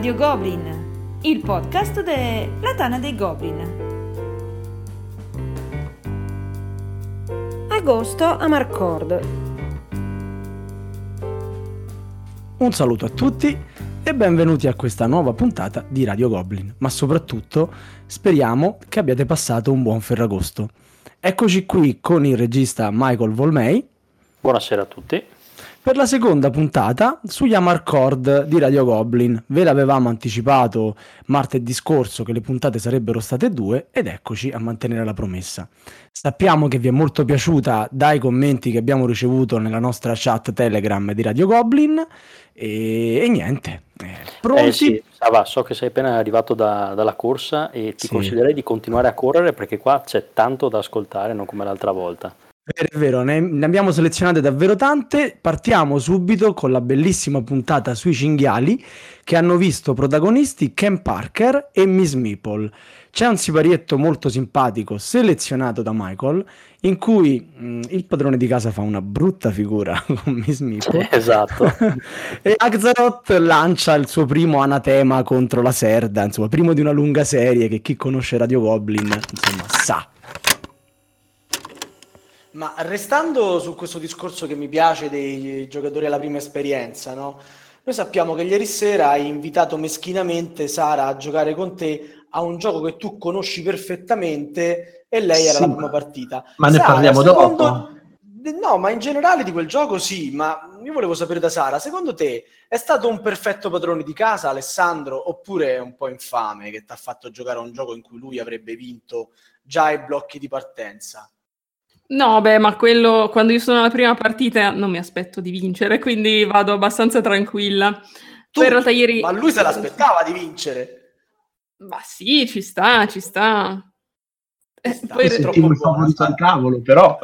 Radio Goblin, il podcast della Tana dei Goblin. Agosto a Marcord. Un saluto a tutti e benvenuti a questa nuova puntata di Radio Goblin, ma soprattutto speriamo che abbiate passato un buon Ferragosto. Eccoci qui con il regista Michael Volmey. Buonasera a tutti. Per la seconda puntata sugli Amarcord di Radio Goblin. Ve l'avevamo anticipato martedì scorso che le puntate sarebbero state 2 ed eccoci a mantenere la promessa. Sappiamo che vi è molto piaciuta dai commenti che abbiamo ricevuto nella nostra chat Telegram di Radio Goblin e niente. Pronti? Sì. Sava, so che sei appena arrivato dalla corsa e ti consiglierei di continuare a correre perché qua c'è tanto da ascoltare, non come l'altra volta. È vero, ne abbiamo selezionate davvero tante. Partiamo subito con la bellissima puntata sui cinghiali che hanno visto protagonisti Ken Parker e Miss Meeple. C'è un siparietto molto simpatico selezionato da Michael in cui il padrone di casa fa una brutta figura con Miss Meeple. Esatto. E Axelot lancia il suo primo anatema contro Lacerda, insomma primo di una lunga serie che chi conosce Radio Goblin insomma sa. Ma restando su questo discorso che mi piace dei giocatori alla prima esperienza, no? Noi sappiamo che ieri sera hai invitato meschinamente Sara a giocare con te a un gioco che tu conosci perfettamente e lei era la prima partita. Ma Sara, ne parliamo dopo? No, ma in generale di quel gioco sì, ma io volevo sapere da Sara, secondo te è stato un perfetto padrone di casa Alessandro oppure è un po' infame che ti ha fatto giocare a un gioco in cui lui avrebbe vinto già i blocchi di partenza? No, beh, ma quello, quando io sono alla prima partita non mi aspetto di vincere, quindi vado abbastanza tranquilla. Tu, in realtà ieri... Ma lui se l'aspettava di vincere. Ma sì, ci sta. Poi sentivo il favorito al tavolo, però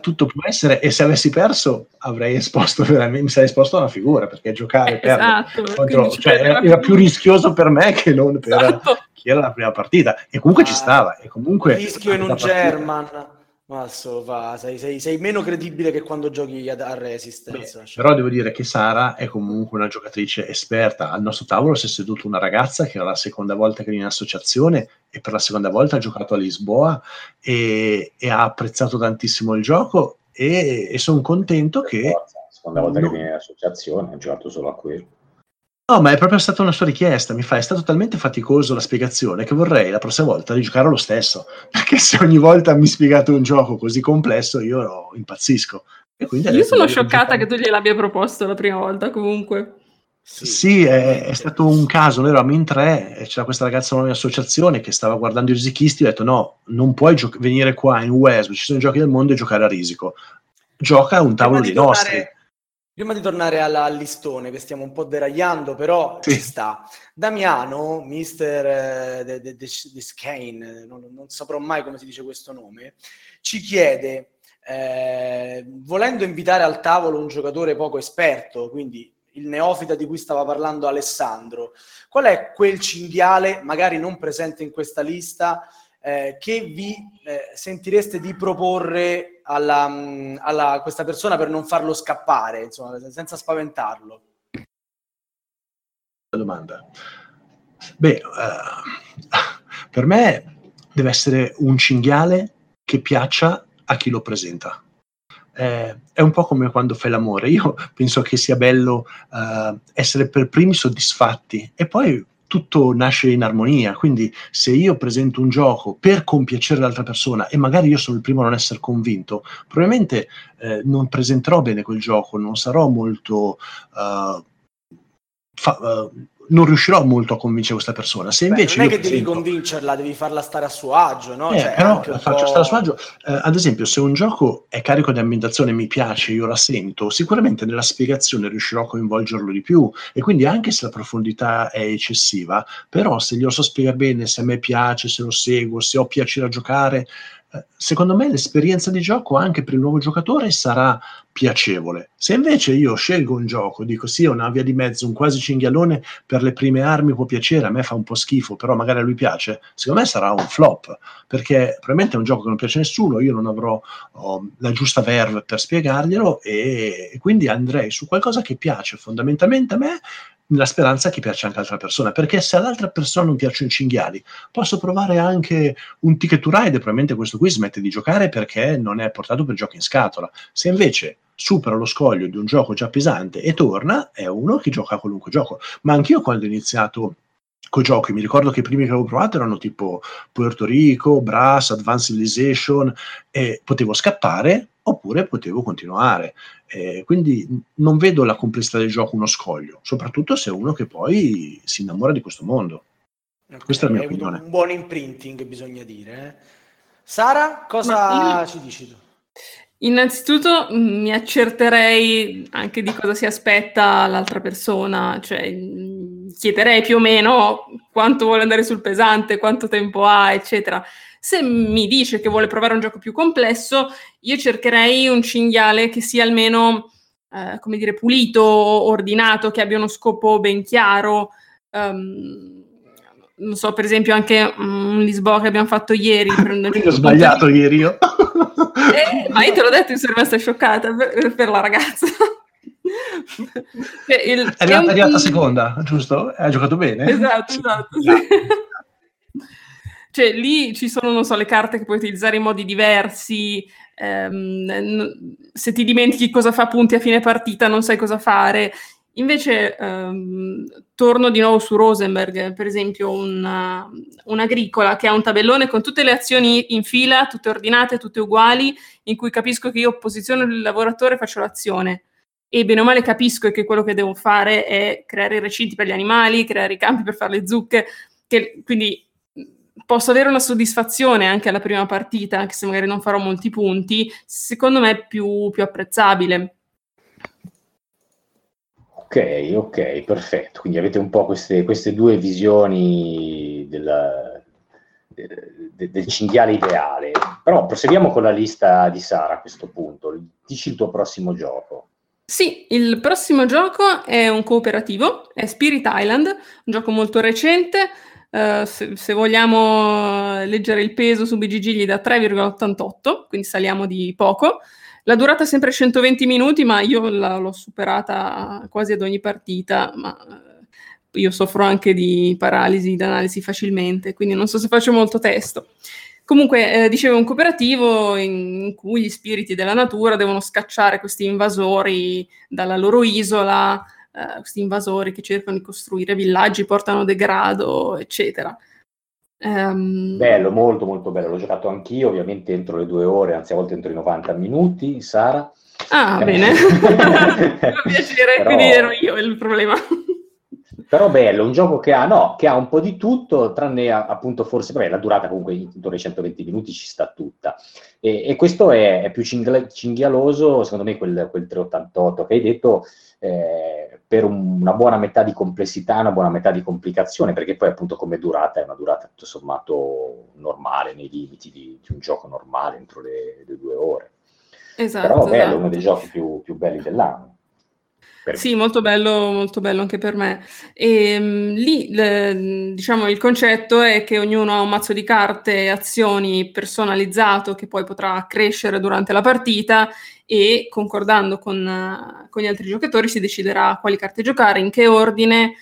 tutto può essere, e se avessi perso avrei esposto veramente, mi sarei esposto a una figura, perché giocare era più rischioso per me che non per chi era la prima partita. E comunque ci stava, e comunque... Rischio in un partita. German... Malso, sei meno credibile che quando giochi a Resistance. Beh, però devo dire che Sara è comunque una giocatrice esperta. Al nostro tavolo si è seduta una ragazza che era la seconda volta che viene in associazione e per la seconda volta ha giocato a Lisboa e ha apprezzato tantissimo il gioco e sono contento che... La seconda volta che viene in associazione ha giocato solo a quello. No, ma è proprio stata una sua richiesta, è stato talmente faticoso la spiegazione che vorrei la prossima volta giocare lo stesso, perché se ogni volta mi spiegate un gioco così complesso io impazzisco. E quindi io sono scioccata che tu gliel'abbia proposto la prima volta comunque. Sì, è stato un caso, noi eravamo in tre e c'era questa ragazza della mia associazione che stava guardando i risichisti e ho detto no, non puoi venire qua in US, ci sono i giochi del mondo e giocare a risico, gioca a un tavolo dei nostri. Prima di tornare al listone, che stiamo un po' deragliando, però ci sta. Damiano, mister Skane, non saprò mai come si dice questo nome, ci chiede, volendo invitare al tavolo un giocatore poco esperto, quindi il neofita di cui stava parlando Alessandro, qual è quel cinghiale, magari non presente in questa lista, che vi sentireste di proporre alla questa persona per non farlo scappare, insomma, senza spaventarlo? La domanda. Beh, per me deve essere un cinghiale che piaccia a chi lo presenta. È un po' come quando fai l'amore. Io penso che sia bello essere per primi soddisfatti e poi tutto nasce in armonia, quindi se io presento un gioco per compiacere l'altra persona e magari io sono il primo a non essere convinto, probabilmente non presenterò bene quel gioco, non sarò molto non riuscirò molto a convincere questa persona. Se invece non è che devi convincerla, devi farla stare a suo agio, no? Però la faccio stare a suo agio. Ad esempio, se un gioco è carico di ambientazione, mi piace, io la sento, sicuramente nella spiegazione riuscirò a coinvolgerlo di più e quindi anche se la profondità è eccessiva, però se glielo so spiegare bene, se a me piace, se lo seguo, se ho piacere a giocare, secondo me l'esperienza di gioco anche per il nuovo giocatore sarà piacevole. Se invece io scelgo un gioco, dico sì, è una via di mezzo, un quasi cinghialone per le prime armi può piacere, a me fa un po' schifo, però magari a lui piace, secondo me sarà un flop, perché probabilmente è un gioco che non piace a nessuno, io non avrò la giusta verve per spiegarglielo e quindi andrei su qualcosa che piace fondamentalmente a me la speranza che piaccia anche all'altra persona, perché se all'altra persona non piacciono i cinghiali posso provare anche un Ticket to Ride, probabilmente questo qui smette di giocare perché non è portato per giochi in scatola. Se invece supera lo scoglio di un gioco già pesante e torna, è uno che gioca a qualunque gioco. Ma anch'io quando ho iniziato con i giochi, mi ricordo che i primi che avevo provato erano tipo Puerto Rico, Brass, Advanced Civilization, e potevo scappare oppure potevo continuare. Quindi non vedo la complessità del gioco uno scoglio, soprattutto se è uno che poi si innamora di questo mondo. Okay, questa è la mia opinione. Un buon imprinting, bisogna dire. Sara, cosa ci dici tu? Innanzitutto mi accerterei anche di cosa si aspetta l'altra persona, cioè chiederei più o meno quanto vuole andare sul pesante, quanto tempo ha, eccetera. Se mi dice che vuole provare un gioco più complesso, io cercherei un cinghiale che sia almeno, come dire, pulito, ordinato, che abbia uno scopo ben chiaro. Non so, per esempio anche Lisboa che abbiamo fatto ieri. Quindi ho sbagliato ieri io. Ma io te l'ho detto, io sono rimasta scioccata per la ragazza. È arrivata seconda, giusto? Ha giocato bene? Esatto. Sì. Cioè lì ci sono, non so, le carte che puoi utilizzare in modi diversi. Se ti dimentichi cosa fa punti a fine partita, non sai cosa fare. Invece torno di nuovo su Rosenberg, per esempio un'agricola che ha un tabellone con tutte le azioni in fila, tutte ordinate, tutte uguali, in cui capisco che io posiziono il lavoratore e faccio l'azione. E bene o male capisco che quello che devo fare è creare i recinti per gli animali, creare i campi per fare le zucche, quindi posso avere una soddisfazione anche alla prima partita, anche se magari non farò molti punti, secondo me è più apprezzabile. Ok, perfetto. Quindi avete un po' queste due visioni del cinghiale ideale. Però proseguiamo con la lista di Sara a questo punto. Dici il tuo prossimo gioco. Sì, il prossimo gioco è un cooperativo, è Spirit Island, un gioco molto recente. Se vogliamo leggere il peso su BGG gli dà 3,88, quindi saliamo di poco. La durata è sempre 120 minuti, ma io l'ho superata quasi ad ogni partita, ma io soffro anche di paralisi, d'analisi facilmente, quindi non so se faccio molto testo. Comunque, dicevo, un cooperativo in cui gli spiriti della natura devono scacciare questi invasori dalla loro isola, questi invasori che cercano di costruire villaggi, portano degrado, eccetera. Bello, molto molto bello, l'ho giocato anch'io ovviamente entro le 2 ore, anzi a volte entro i 90 minuti. Sara? Bene, mi piacere, però... quindi ero io il problema. Però bello, un gioco che ha un po' di tutto, tranne appunto forse, vabbè, la durata comunque intorno ai 120 minuti ci sta tutta. E questo è più cinghialoso, secondo me, quel 388 che hai detto, per una buona metà di complessità, una buona metà di complicazione, perché poi appunto come durata è una durata tutto sommato normale, nei limiti di un gioco normale, entro le 2 ore. Esatto. Però bello, esatto. Uno dei giochi più belli dell'anno. Sì, molto bello anche per me. E lì, diciamo, il concetto è che ognuno ha un mazzo di carte e azioni personalizzato che poi potrà crescere durante la partita e, concordando con gli altri giocatori, si deciderà quali carte giocare, in che ordine,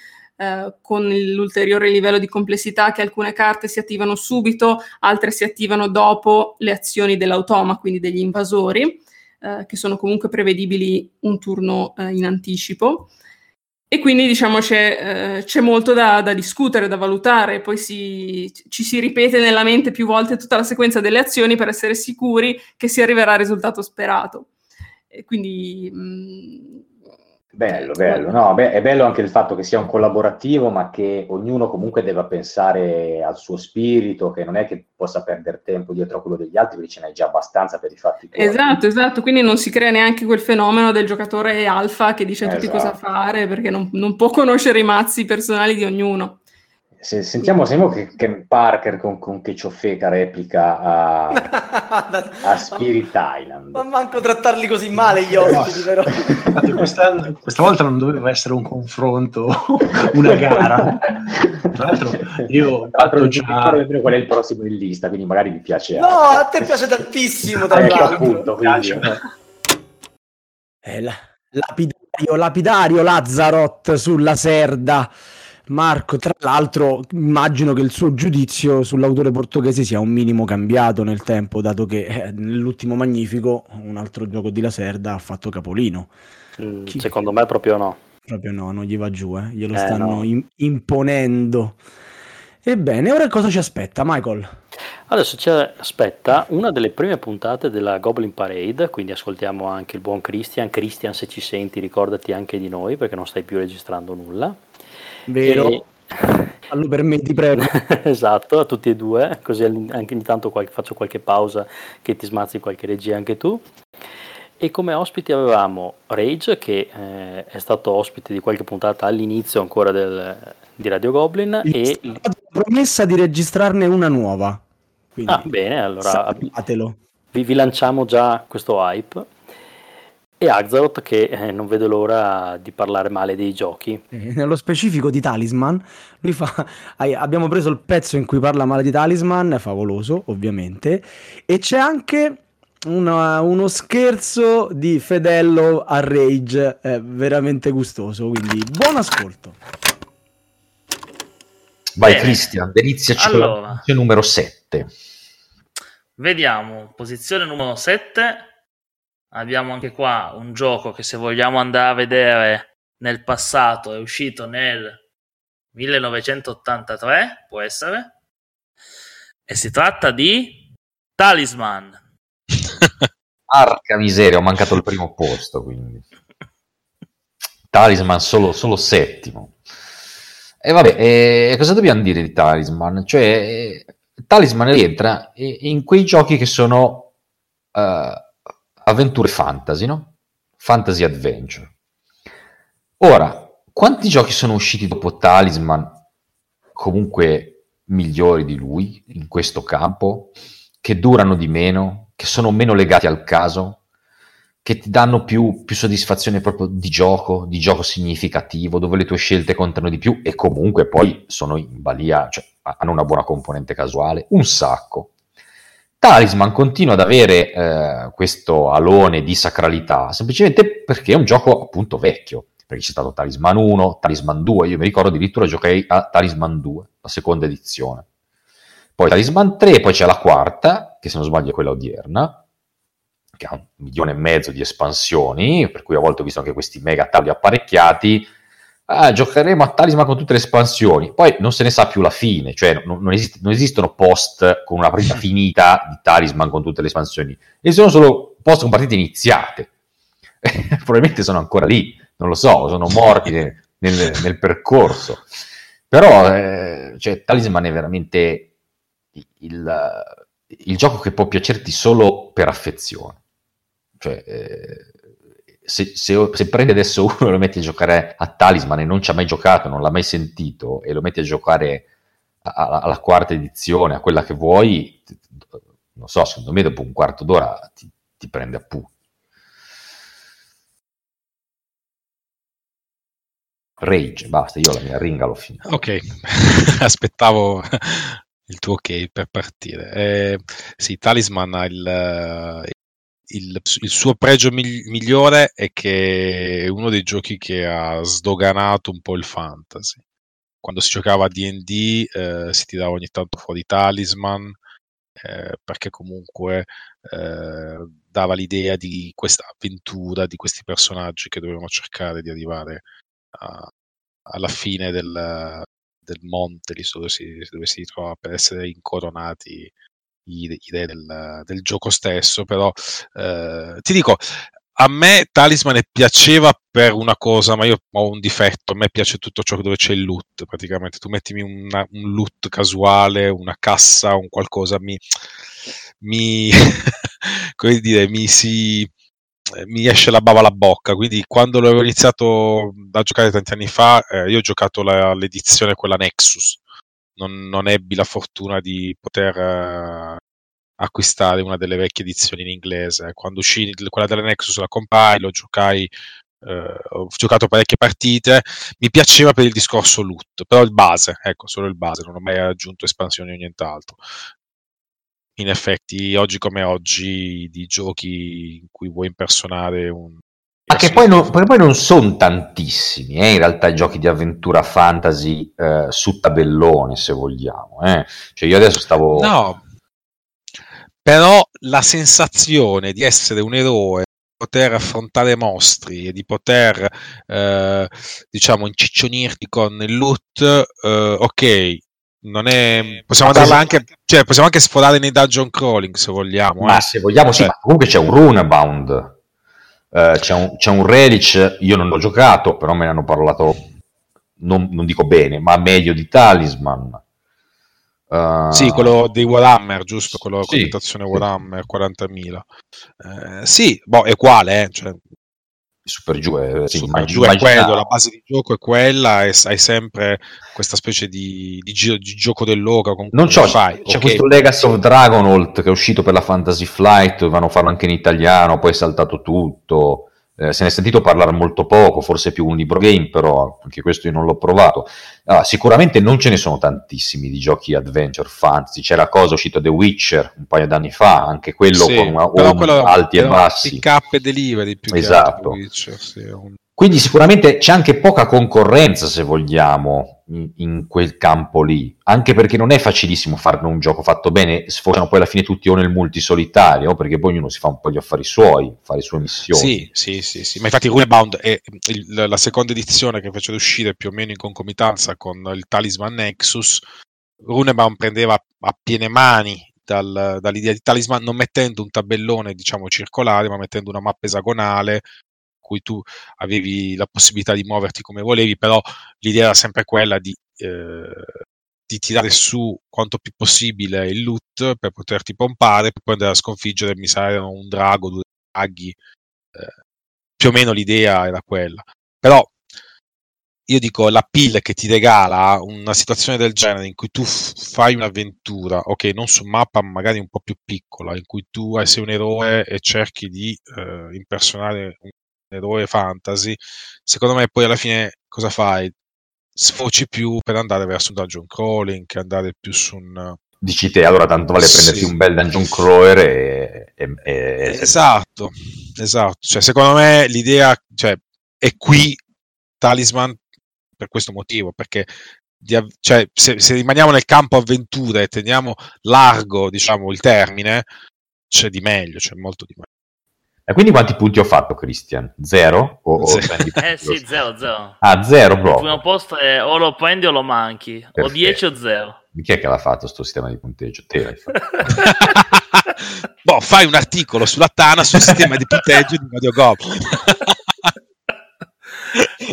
con l'ulteriore livello di complessità che alcune carte si attivano subito, altre si attivano dopo le azioni dell'automa, quindi degli invasori, che sono comunque prevedibili un turno in anticipo. E quindi, diciamo, c'è molto da discutere, da valutare, poi ci si ripete nella mente più volte tutta la sequenza delle azioni per essere sicuri che si arriverà al risultato sperato. E quindi... Bello. No, beh, è bello anche il fatto che sia un collaborativo, ma che ognuno comunque debba pensare al suo spirito, che non è che possa perdere tempo dietro a quello degli altri, perché ce n'hai già abbastanza per i fatti tuoi. Esatto, quindi non si crea neanche quel fenomeno del giocatore alfa che dice a tutti cosa fare, perché non può conoscere i mazzi personali di ognuno. Sentiamo che Ken Parker con che ciofeca replica a Spirit Island. Non manco trattarli così male gli ospiti, però. Questa volta non doveva essere un confronto, una gara. Tra l'altro io ho già... vedere qual è il prossimo in lista, quindi magari vi piace. No, a te piace tantissimo. Appunto, quindi. È la lapide. lapidario Lazzarot sulla Serda. Marco, tra l'altro immagino che il suo giudizio sull'autore portoghese sia un minimo cambiato nel tempo, dato che nell'ultimo Magnifico, un altro gioco di Lacerda, ha fatto capolino. Secondo me proprio no. Proprio no, non gli va giù, glielo stanno no. imponendo. Ebbene, ora cosa ci aspetta, Michael? Adesso ci aspetta una delle prime puntate della Goblin Parade, quindi ascoltiamo anche il buon Christian. Christian, se ci senti, ricordati anche di noi, perché non stai più registrando nulla. Vero, fallo per me, ti prego. Esatto, a tutti e due, così anche ogni tanto faccio qualche pausa che ti smazzi qualche regia anche tu. E come ospiti avevamo Rage, che è stato ospite di qualche puntata all'inizio ancora di Radio Goblin. E promessa di registrarne una nuova. Quindi, bene, allora vi lanciamo già questo hype. E Axelot, che non vede l'ora di parlare male dei giochi. Nello specifico di Talisman, lui fa, abbiamo preso il pezzo in cui parla male di Talisman, è favoloso ovviamente, e c'è anche uno scherzo di Fedello a Rage, veramente gustoso, quindi buon ascolto. Vai Christian, deliziaci con la posizione numero 7. Vediamo, posizione numero 7... Abbiamo anche qua un gioco che, se vogliamo andare a vedere nel passato, è uscito nel 1983, può essere, e si tratta di Talisman. Arca miseria, ho mancato il primo posto, quindi. Talisman solo settimo. E vabbè, cosa dobbiamo dire di Talisman? Cioè, Talisman rientra in quei giochi che sono... avventure fantasy, no? Fantasy adventure. Ora, quanti giochi sono usciti dopo Talisman, comunque migliori di lui in questo campo, che durano di meno, che sono meno legati al caso, che ti danno più soddisfazione proprio di gioco significativo, dove le tue scelte contano di più e comunque poi sono in balia, cioè hanno una buona componente casuale, un sacco. Talisman continua ad avere questo alone di sacralità, semplicemente perché è un gioco appunto vecchio, perché c'è stato Talisman 1, Talisman 2, io mi ricordo addirittura giocai a Talisman 2, la seconda edizione, poi Talisman 3, poi c'è la quarta, che se non sbaglio è quella odierna, che ha 1,5 milioni di espansioni, per cui a volte ho visto anche questi mega tavoli apparecchiati. Giocheremo a Talisman con tutte le espansioni, poi non se ne sa più la fine, cioè non esistono post con una partita finita di Talisman con tutte le espansioni, e sono solo post con partite iniziate. Probabilmente sono ancora lì, non lo so, sono morti nel percorso, però cioè, Talisman è veramente il gioco che può piacerti solo per affezione, cioè... Se prendi adesso uno e lo metti a giocare a Talisman e non ci ha mai giocato, non l'ha mai sentito, e lo metti a giocare alla quarta edizione, a quella che vuoi, non so, secondo me dopo un quarto d'ora ti prende a pu. Rage, basta, io la mia ringa l'ho finita. Ok, aspettavo il tuo ok per partire. Sì, Talisman ha il suo pregio migliore è che è uno dei giochi che ha sdoganato un po' il fantasy. Quando si giocava a D&D si tirava ogni tanto fuori Talisman perché comunque dava l'idea di questa avventura, di questi personaggi che dovevano cercare di arrivare alla fine del monte lì dove si ritrova per essere incoronati i re del gioco stesso. Però ti dico, a me Talisman piaceva per una cosa, ma io ho un difetto: a me piace tutto ciò dove c'è il loot. Praticamente tu mettimi un loot casuale, una cassa, un qualcosa, come dire, mi esce la bava alla bocca. Quindi quando l'avevo iniziato a giocare tanti anni fa, io ho giocato l'edizione quella Nexus. Non ebbi la fortuna di poter acquistare una delle vecchie edizioni in inglese. Quando uscì quella della Nexus la comprai, lo giocai, ho giocato parecchie partite, mi piaceva per il discorso loot, però il base, ecco, solo il base, non ho mai aggiunto espansioni o nient'altro. In effetti, oggi come oggi, di giochi in cui vuoi impersonare un Ma che poi non sono tantissimi, in realtà, giochi di avventura fantasy su tabellone, se vogliamo. Cioè io adesso stavo... No, però la sensazione di essere un eroe, poter affrontare mostri e di poter diciamo inciccionirti con il loot, ok, non è, possiamo darla anche, cioè possiamo anche sforare nei dungeon crawling se vogliamo, ma se vogliamo sì, ma comunque c'è un Runebound, c'è un Rage, io non l'ho giocato però me ne hanno parlato non dico bene ma meglio di Talisman. Sì, quello dei Warhammer, giusto? Quello della competizione Warhammer 40.000. Sì, boh, è uguale, cioè, Super giù è, sì, Super giù è quello, la base di gioco è quella, e hai sempre questa specie di gioco dell'oca. Non c'ho, fai. C'è questo Legacy of Dragonholt che è uscito per la Fantasy Flight, dovevano farlo anche in italiano, poi è saltato tutto. Se ne è sentito parlare molto poco, forse più un libro game, però anche questo io non l'ho provato. Allora, sicuramente non ce ne sono tantissimi di giochi adventure fantasy. C'è la cosa uscita The Witcher un paio d'anni fa, anche quello sì, con quello, alti e bassi, pick up e delivery più esatto. Che Witcher, sì, quindi sicuramente c'è anche poca concorrenza se vogliamo in quel campo lì, anche perché non è facilissimo farne un gioco fatto bene, sfociano poi alla fine tutti o nel multisolitario, perché poi ognuno si fa un po' gli affari suoi, fa le sue missioni. Sì, ma infatti Runebound è la seconda edizione che fece uscire più o meno in concomitanza con il Talisman Nexus. Runebound prendeva a piene mani dall'idea di Talisman, non mettendo un tabellone diciamo circolare, ma mettendo una mappa esagonale cui tu avevi la possibilità di muoverti come volevi, però l'idea era sempre quella di tirare su quanto più possibile il loot per poterti pompare, per poi andare a sconfiggere, mi sa, erano un drago, due draghi, più o meno l'idea era quella. Però io dico, la pill che ti regala una situazione del genere in cui tu fai un'avventura, ok, non su mappa, ma magari un po' più piccola, in cui tu sei un eroe e cerchi di impersonare un eroe fantasy, secondo me poi alla fine cosa fai? Sfoci più per andare verso un dungeon crawling che andare più su un... Dici te, allora tanto vale prenderti un bel dungeon crawler e... Esatto, cioè secondo me l'idea, cioè, è qui Talisman per questo motivo, perché cioè, se rimaniamo nel campo avventure e teniamo largo diciamo il termine, c'è di meglio, c'è molto di meglio. E quindi quanti punti ho fatto, Christian? Zero? Zero. Sì, zero. Ah, zero proprio. Il primo posto è o lo prendi o lo manchi. Perfetto. O 10 o zero. Chi è che l'ha fatto sto sistema di punteggio? Te l'hai fatto. Boh, fai un articolo sulla Tana sul sistema di punteggio di Radio Goblin.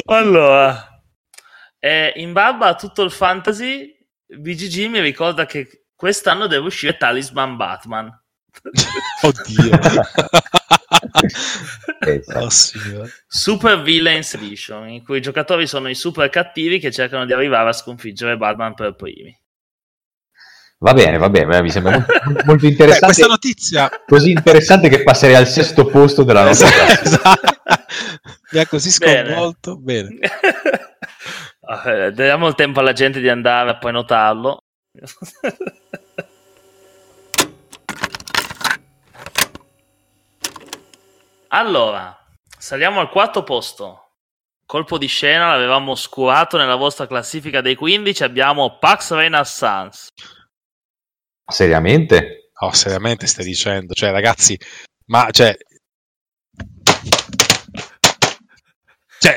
Allora, in barba a tutto il fantasy, BGG mi ricorda che quest'anno deve uscire Talisman Batman. Oddio. Super Villains Edition, in cui i giocatori sono i super cattivi che cercano di arrivare a sconfiggere Batman per primi. Va bene, mi sembra molto interessante. Questa notizia così interessante che passerei al sesto posto della nostra classifica. Mi ha così sconvolto. Bene. Diamo il tempo alla gente di andare a prenotarlo. Allora, saliamo al quarto posto. Colpo di scena, l'avevamo oscurato nella vostra classifica dei 15. Abbiamo Pax Renaissance. Seriamente? Oh, seriamente stai dicendo? Cioè, ragazzi, ma cioè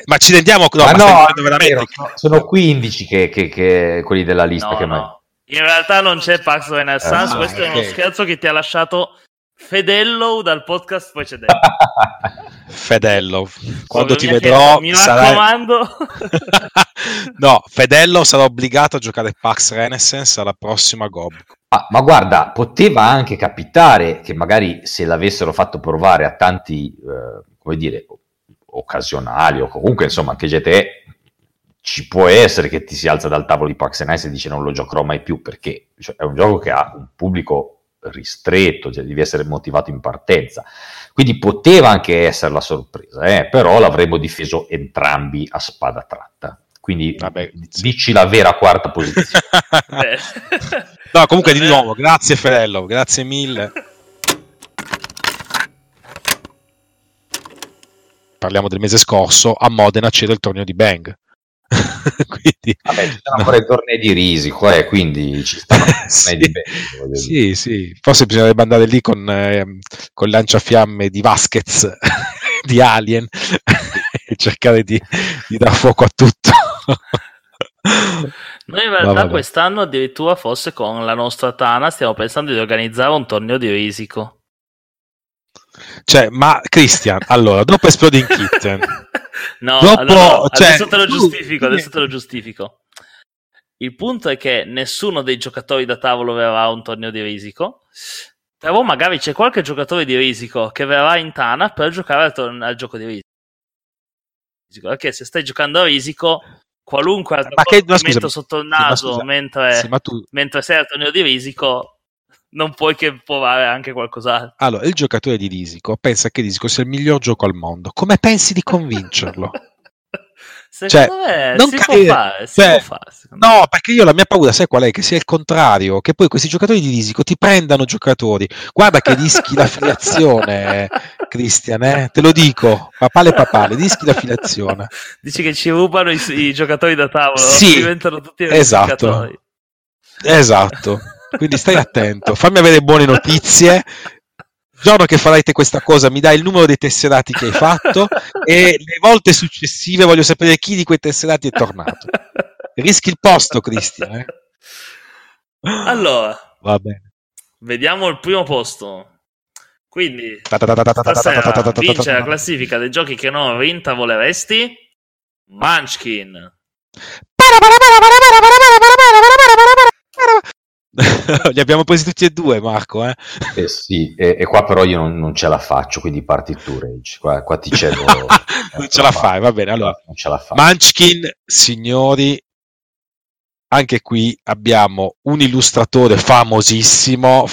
ma ci rendiamo no, veramente? Sono 15 che quelli della lista. In realtà non c'è Pax Renaissance. Questo è uno scherzo che ti ha lasciato Fedello dal podcast precedente. Fedello, quando ti vedrò, mi raccomando. No, Fedello sarà obbligato a giocare Pax Renaissance alla prossima GOB. Ah, ma guarda, poteva anche capitare che magari se l'avessero fatto provare a tanti come dire occasionali o comunque insomma che GTE, ci può essere che ti si alza dal tavolo di Pax Renaissance e dice non lo giocherò mai più, perché cioè, è un gioco che ha un pubblico ristretto, cioè devi essere motivato in partenza, quindi poteva anche essere la sorpresa, però l'avremmo difeso entrambi a spada tratta, quindi dici la vera quarta posizione. No, comunque di nuovo grazie Fedello, grazie mille. parliamo del mese scorso, a Modena c'era il torneo di Bang. Quindi, vabbè, ci sono ancora i tornei di risico, quindi ci stanno sì, di bene, sì, sì, forse bisognerebbe andare lì con lanciafiamme di Vasquez di Alien e cercare di dar fuoco a tutto. Noi in realtà quest'anno addirittura forse con la nostra Tana stiamo pensando di organizzare un torneo di risico, cioè, ma Christian, allora dopo Exploding Kitten no, dopo, no, cioè, adesso te lo giustifico, adesso te lo giustifico. Il punto è che nessuno dei giocatori da tavolo verrà a un torneo di risico, però magari c'è qualche giocatore di risico che verrà in Tana per giocare al gioco di risico, perché se stai giocando a risico qualunque altro momento sotto il naso, sì, mentre, sì, mentre sei al torneo di risico non puoi che provare anche qualcos'altro. Allora, il giocatore di risico pensa che risico sia il miglior gioco al mondo. Come pensi di convincerlo? Secondo me non si può fare, si può fare. No, perché io la mia paura, sai qual è? Che sia il contrario, che poi questi giocatori di risico ti prendano giocatori. Guarda che rischi l'affiliazione, Christian, te lo dico, papale, rischi l'affiliazione. Dici che ci rubano i giocatori da tavolo, sì, diventano tutti riscatori. Esatto. Quindi stai attento, fammi avere buone notizie. Il giorno che farai te questa cosa mi dai il numero dei tesserati che hai fatto e le volte successive voglio sapere chi di quei tesserati è tornato. Rischi il posto, Cristian. Allora, va bene. Vediamo il primo posto. Quindi, stasera vince la classifica dei giochi che non rintavoleresti. Munchkin. Li abbiamo presi tutti e due, Marco, eh? Eh sì, e qua però io non ce la faccio, quindi parti tu, Rage. Qua ti cedo. Non ce la fai, va bene. Allora, non ce la fai. Munchkin, signori, anche qui abbiamo un illustratore famosissimo,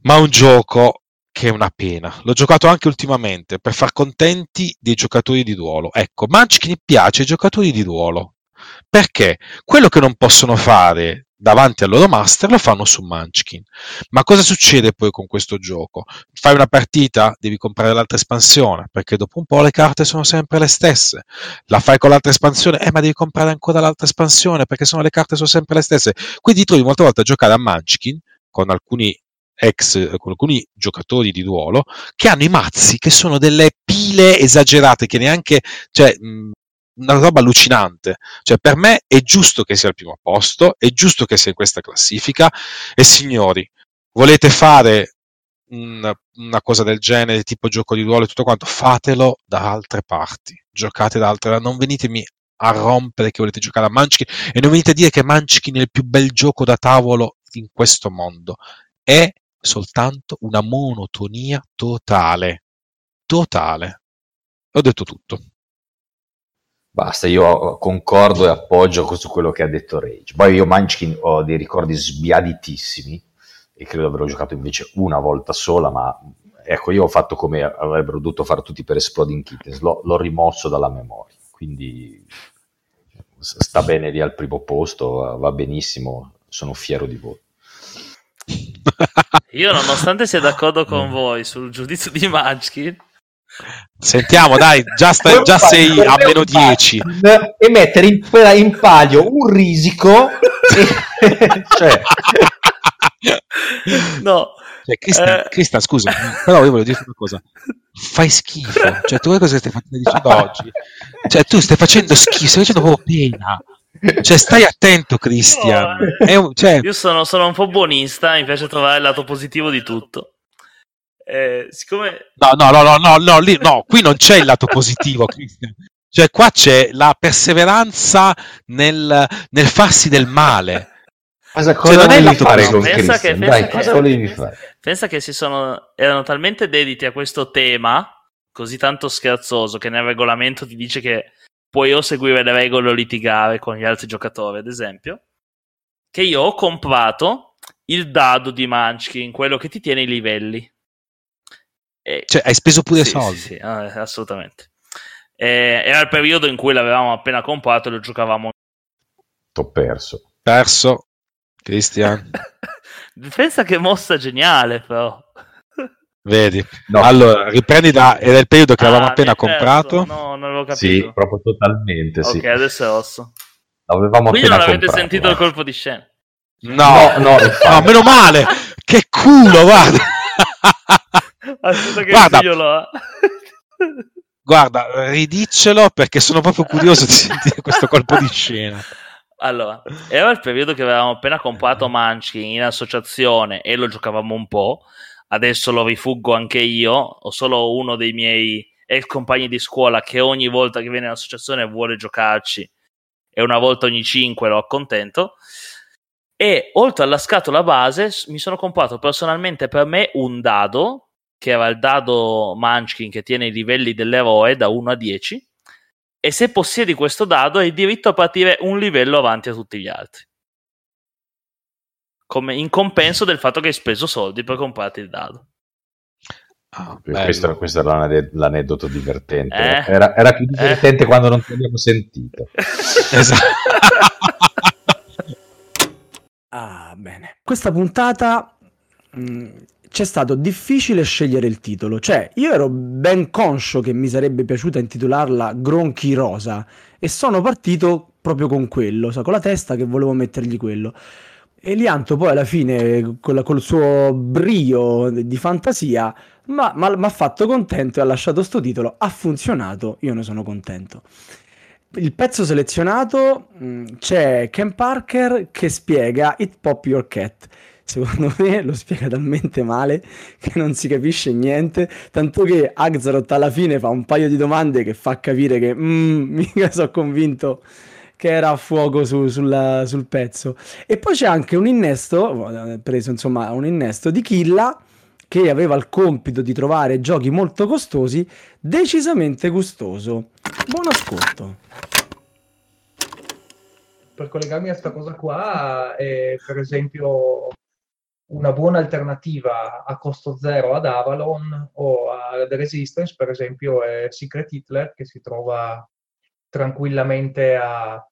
ma un gioco che è una pena. L'ho giocato anche ultimamente per far contenti dei giocatori di ruolo. Ecco, Munchkin piace ai giocatori di ruolo. Perché quello che non possono fare davanti al loro master lo fanno su Munchkin. Ma cosa succede poi con questo gioco? Fai una partita, devi comprare l'altra espansione, perché dopo un po' le carte sono sempre le stesse. La fai con l'altra espansione, ma devi comprare ancora l'altra espansione, perché sennò le carte sono sempre le stesse. Quindi ti trovi molte volte a giocare a Munchkin con alcuni giocatori di ruolo che hanno i mazzi che sono delle pile esagerate, che neanche... Cioè, una roba allucinante. Cioè, per me è giusto che sia al primo posto, è giusto che sia in questa classifica. E signori, volete fare una cosa del genere, tipo gioco di ruolo e tutto quanto, fatelo da altre parti, giocate da altre, non venitemi a rompere che volete giocare a Munchkin e non venite a dire che Munchkin è il più bel gioco da tavolo in questo mondo. È soltanto una monotonia totale. Ho detto tutto. Basta, io concordo e appoggio su quello che ha detto Rage. Poi io Munchkin ho dei ricordi sbiaditissimi e credo di averlo giocato invece una volta sola, ma ecco, io ho fatto come avrebbero dovuto fare tutti per Exploding Kittens, l'ho rimosso dalla memoria, quindi sta bene lì al primo posto, va benissimo, sono fiero di voi. Io, nonostante sia d'accordo con voi sul giudizio di Munchkin, sentiamo, dai, già sei a meno 10 e mettere in palio un risico cioè. No, cioè, Christian, scusa, però io voglio dire una cosa: fai schifo, cioè tu cosa stai dicendo oggi, cioè tu stai facendo schifo, stai facendo proprio pena. Cioè, stai attento, Christian. No, io sono un po' buonista, mi piace trovare il lato positivo di tutto. Siccome... No, qui non c'è il lato positivo, Christian. Cioè, qua c'è la perseveranza nel farsi del male. Cosa devi fare con Christian? Pensa che erano talmente dediti a questo tema così tanto scherzoso che nel regolamento ti dice che puoi o seguire le regole o litigare con gli altri giocatori, ad esempio, che io ho comprato il dado di Munchkin, quello che ti tiene i livelli. Cioè, hai speso pure soldi? Sì, assolutamente. Era il periodo in cui l'avevamo appena comprato e lo giocavamo. T'ho perso, Christian. Pensa che mossa geniale, però. Vedi? No. Allora, riprendi da... Era il periodo che avevamo appena comprato? No, non avevo capito. Sì, proprio totalmente, sì. Ok, adesso è osso. L'avevamo quindi non avete comprato, sentito il colpo di scena? No, no, no, meno male! Che culo, guarda! Aspetta che guarda, il figlio lo ha. Guarda, ridiccelo perché sono proprio curioso di sentire questo colpo di scena. Allora, era il periodo che avevamo appena comprato Munchkin in associazione e lo giocavamo un po'. Adesso lo rifuggo anche io, ho solo uno dei miei ex compagni di scuola che ogni volta che viene in associazione vuole giocarci e una volta ogni 5 lo accontento. E oltre alla scatola base mi sono comprato personalmente per me un dado, che era il dado Munchkin che tiene i livelli dell'eroe da 1 a 10 e se possiedi questo dado hai il diritto a partire un livello avanti a tutti gli altri. Come in compenso del fatto che hai speso soldi per comprarti il dado. Ah, questo era l'aneddoto divertente. Era più divertente quando non ti abbiamo sentito. Esatto. Ah, bene. Questa puntata c'è stato difficile scegliere il titolo. Cioè, io ero ben conscio che mi sarebbe piaciuta intitolarla Gronchi Rosa e sono partito proprio con quello, con la testa che volevo mettergli quello. Elianto poi alla fine col suo brio di fantasia mi ha fatto contento e ha lasciato sto titolo, ha funzionato, io ne sono contento. Il pezzo selezionato c'è Ken Parker che spiega It Pop Your Cat. Secondo me lo spiega talmente male che non si capisce niente, tanto che Axelot alla fine fa un paio di domande che fa capire che mica sono convinto che era a fuoco sul pezzo. E poi c'è anche un innesto, preso insomma un innesto di Killa, che aveva il compito di trovare giochi molto costosi, decisamente gustoso. Buon ascolto. Per collegarmi a sta cosa qua, per esempio una buona alternativa a costo zero ad Avalon o a The Resistance, per esempio, è Secret Hitler, che si trova tranquillamente a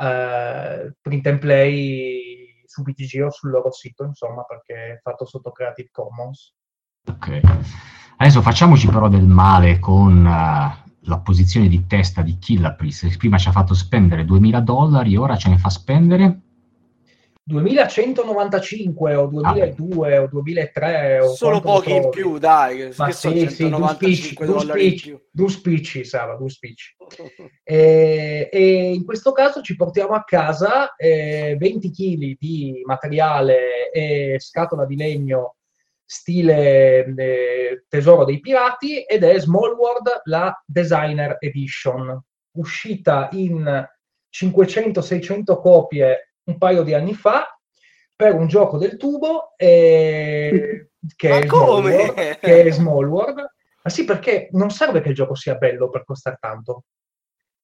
print and play su BGG o sul loro sito, insomma, perché è fatto sotto Creative Commons. Ok, adesso facciamoci però del male con la posizione di testa di Killapris. Prima ci ha fatto spendere $2.000, ora ce ne fa spendere 2195 o 2002 o 2003 o solo pochi in più, dai. Ma che sì, $2 Sara, $2. E in questo caso ci portiamo a casa 20 kg di materiale e scatola di legno stile Tesoro dei Pirati, ed è Small World, la Designer Edition, uscita in 500-600 copie un paio di anni fa, per un gioco del tubo, che è Small World. Ma sì, perché non serve che il gioco sia bello per costare tanto.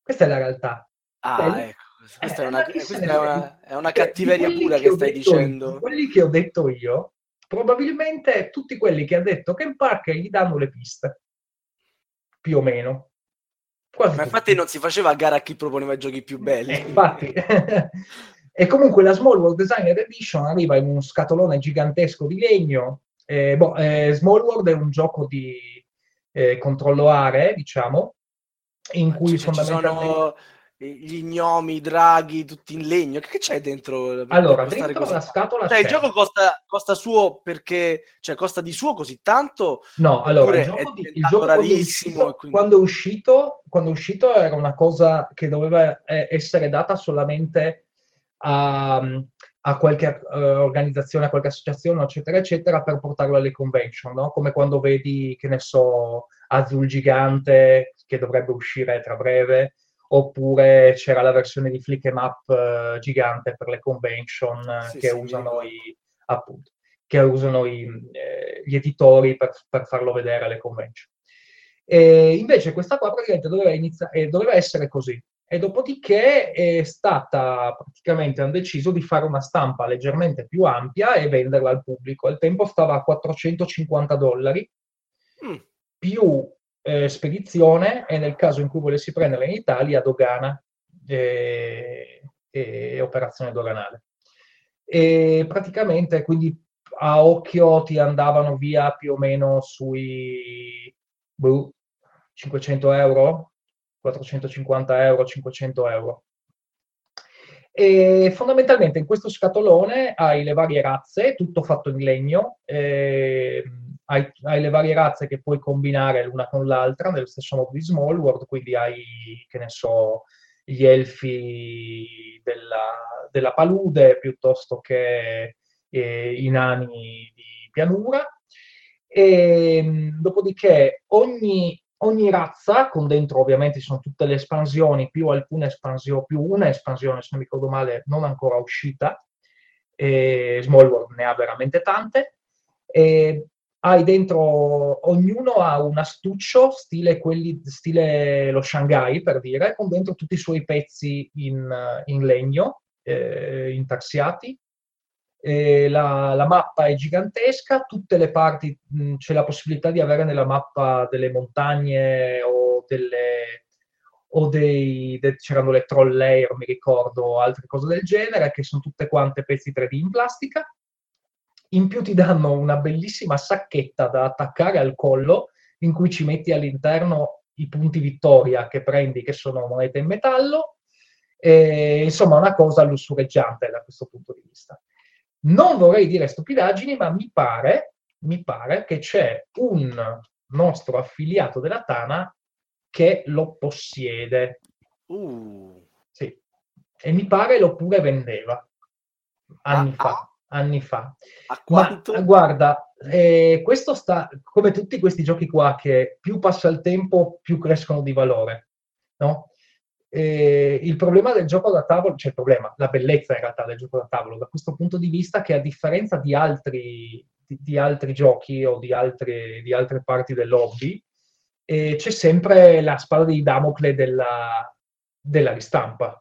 Questa è la realtà. Ah, ecco. Questa è una cattiveria pura che stai dicendo. Quelli che ho detto io, probabilmente tutti quelli che ha detto Ken Parker gli danno le piste. Più o meno. Quasi. Ma infatti non si faceva a gara a chi proponeva i giochi più belli. Infatti... E comunque la Small World Designer Edition arriva in uno scatolone gigantesco di legno. Small World è un gioco di controllo aree, diciamo, in cui fondamentalmente... sono gli gnomi, i draghi, tutti in legno. Che c'è dentro? Allora, dentro la scatola c'è... Il gioco costa suo perché... Cioè, costa di suo così tanto? No, allora, il gioco rarissimo, quindi... quando è uscito era una cosa che doveva essere data solamente... A qualche organizzazione, a qualche associazione, eccetera, eccetera, per portarlo alle convention, no? Come quando vedi, che ne so, Azul Gigante, che dovrebbe uscire tra breve, oppure c'era la versione di Flick 'em Up gigante per le convention, che usano gli editori per farlo vedere alle convention. E invece questa qua praticamente doveva essere così. E dopodiché hanno deciso di fare una stampa leggermente più ampia e venderla al pubblico. Al tempo stava a $450, più spedizione, e nel caso in cui volessi prenderla in Italia, dogana e operazione doganale. E praticamente, quindi a occhio ti andavano via più o meno sui 500 euro, 450 euro, 500 euro. E fondamentalmente in questo scatolone hai le varie razze, tutto fatto in legno, hai le varie razze che puoi combinare l'una con l'altra nello stesso modo di Small World, quindi hai, che ne so, gli elfi della palude piuttosto che i nani di pianura. E dopodiché ogni razza, con dentro ovviamente ci sono tutte le espansioni, più alcune espansioni, più una espansione, se non mi ricordo male, non ancora uscita, e Small World ne ha veramente tante, e hai dentro, ognuno ha un astuccio, stile lo Shanghai, per dire, con dentro tutti i suoi pezzi in legno, intarsiati. La mappa è gigantesca, tutte le parti c'è la possibilità di avere nella mappa delle montagne c'erano le troll layer, mi ricordo, altre cose del genere, che sono tutte quante pezzi 3D in plastica. In più ti danno una bellissima sacchetta da attaccare al collo, in cui ci metti all'interno i punti vittoria che prendi, che sono monete in metallo, e, insomma, una cosa lussureggiante da questo punto di vista. Non vorrei dire stupidaggini, ma mi pare che c'è un nostro affiliato della Tana che lo possiede. Sì. E mi pare lo pure vendeva anni fa. A quanto? Ma guarda, questo sta come tutti questi giochi qua, che più passa il tempo più crescono di valore, no? Il problema del gioco da tavolo, cioè il problema, la bellezza in realtà del gioco da tavolo, da questo punto di vista, che a differenza di altri giochi o di altre parti dell'hobby, c'è sempre la spada di Damocle della ristampa.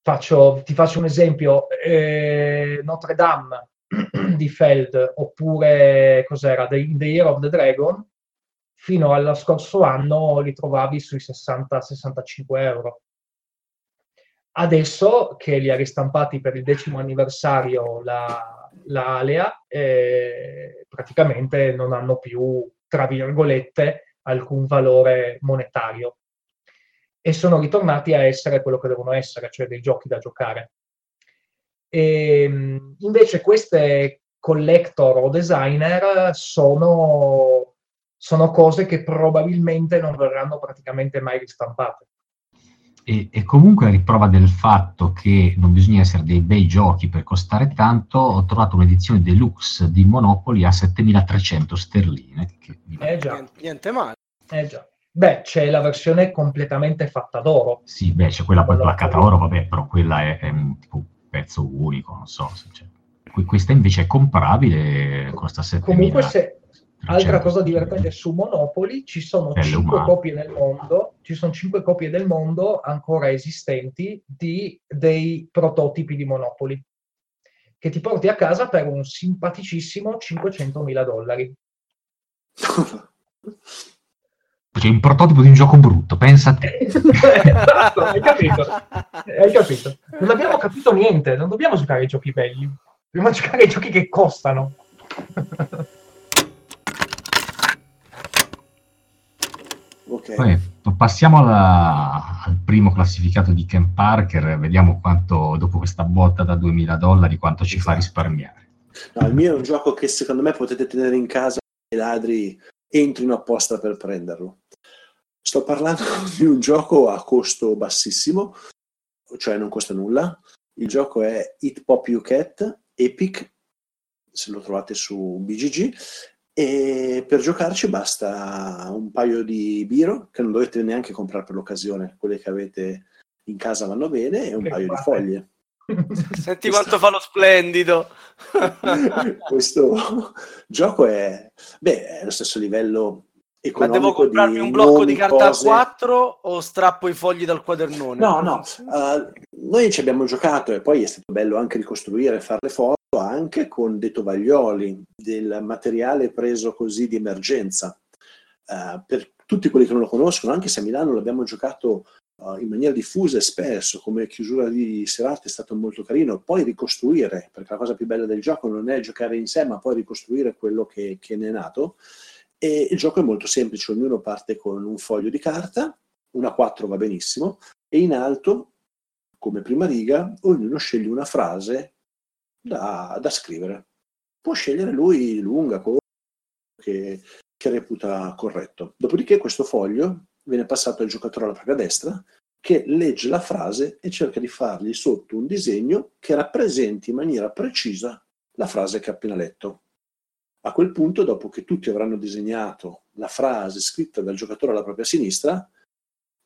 Ti faccio un esempio, Notre Dame di Feld, oppure cos'era, The Year of the Dragon, fino allo scorso anno li trovavi sui 60-65 euro. Adesso che li ha ristampati per il 10° anniversario la Alea, praticamente non hanno più, tra virgolette, alcun valore monetario. E sono ritornati a essere quello che devono essere, cioè dei giochi da giocare. E, invece queste collector o designer sono cose che probabilmente non verranno praticamente mai ristampate. E comunque, a riprova del fatto che non bisogna essere dei bei giochi per costare tanto, ho trovato un'edizione deluxe di Monopoly a 7.300 sterline. Già. Niente male. Già. Beh, c'è la versione completamente fatta d'oro. Sì, beh, c'è quella poi placcata oro, vabbè, però quella è tipo un pezzo unico, non so se c'è. Questa invece è comprabile, costa 7.000. Comunque altra cosa divertente su Monopoly, ci sono 5 copie nel mondo, ancora esistenti dei prototipi di Monopoly, che ti porti a casa per un simpaticissimo $500.000. Perché è un prototipo di un gioco brutto, pensa a te. Esatto, hai capito. Non abbiamo capito niente, non dobbiamo giocare ai giochi belli, dobbiamo giocare ai giochi che costano. Okay. Poi passiamo al primo classificato di Ken Parker, vediamo quanto, dopo questa botta da $2.000, quanto ci fa risparmiare. No, il mio è un gioco che secondo me potete tenere in casa e i ladri entrino apposta per prenderlo. Sto parlando di un gioco a costo bassissimo, cioè non costa nulla. Il gioco è It Pop You Cat Epic, se lo trovate su BGG. E per giocarci basta un paio di biro, che non dovete neanche comprare per l'occasione, quelle che avete in casa vanno bene, e un paio di foglie. Senti quanto fa lo splendido. Questo gioco è lo stesso livello economico. Ma devo comprarmi un blocco di carta a 4 o strappo i fogli dal quadernone? Noi ci abbiamo giocato, e poi è stato bello anche ricostruire e fare le foto, anche con dei tovaglioli, del materiale preso così di emergenza. Per tutti quelli che non lo conoscono, anche se a Milano l'abbiamo giocato in maniera diffusa e spesso come chiusura di serata è stato molto carino. Poi ricostruire, perché la cosa più bella del gioco non è giocare in sé, ma poi ricostruire quello che ne è nato. E il gioco è molto semplice, ognuno parte con un foglio di carta, una 4 va benissimo, e in alto, come prima riga, ognuno sceglie una frase da scrivere. Può scegliere lui lunga, che reputa corretto. Dopodiché questo foglio viene passato al giocatore alla propria destra, che legge la frase e cerca di fargli sotto un disegno che rappresenti in maniera precisa la frase che ha appena letto. A quel punto, dopo che tutti avranno disegnato la frase scritta dal giocatore alla propria sinistra,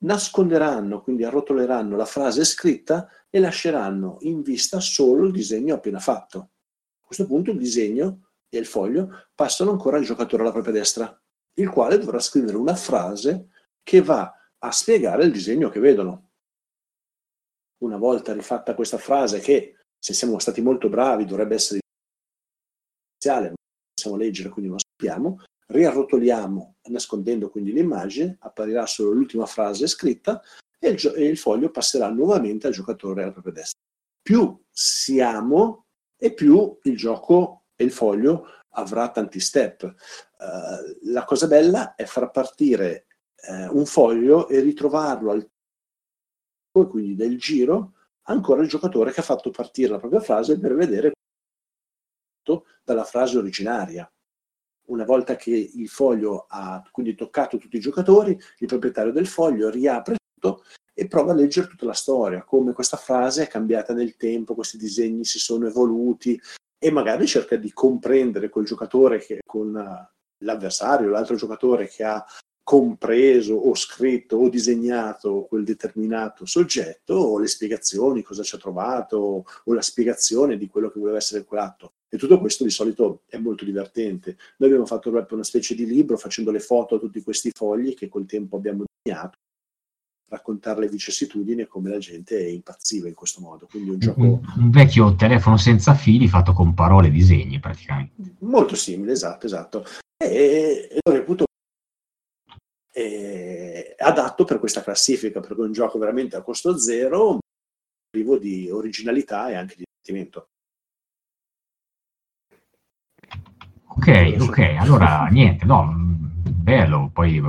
nasconderanno, quindi arrotoleranno la frase scritta e lasceranno in vista solo il disegno appena fatto. A questo punto il disegno e il foglio passano ancora al giocatore alla propria destra, il quale dovrà scrivere una frase che va a spiegare il disegno che vedono. Una volta rifatta questa frase, che se siamo stati molto bravi dovrebbe essere iniziale, possiamo leggere, quindi non sappiamo, riarrotoliamo nascondendo quindi l'immagine, apparirà solo l'ultima frase scritta e il foglio passerà nuovamente al giocatore alla propria destra. Più siamo e più il gioco e il foglio avrà tanti step. La cosa bella è far partire un foglio e ritrovarlo al tempo, quindi del giro, ancora il giocatore che ha fatto partire la propria frase per vedere dalla frase originaria. Una volta che il foglio ha quindi toccato tutti i giocatori, il proprietario del foglio riapre tutto e prova a leggere tutta la storia, come questa frase è cambiata nel tempo, questi disegni si sono evoluti, e magari cerca di comprendere col giocatore, che con l'avversario, l'altro giocatore che ha compreso o scritto o disegnato quel determinato soggetto, o le spiegazioni, cosa ci ha trovato, o la spiegazione di quello che voleva essere quell'atto. E tutto questo di solito è molto divertente. Noi abbiamo fatto proprio una specie di libro facendo le foto a tutti questi fogli che col tempo abbiamo disegnato, raccontare le vicissitudini e come la gente è impazziva in questo modo. Quindi un gioco, un vecchio telefono senza fili fatto con parole e disegni praticamente. Molto simile, esatto. E lo reputo adatto per questa classifica, perché è un gioco veramente a costo zero, privo di originalità e anche di divertimento. Ok, allora niente, no, bello, poi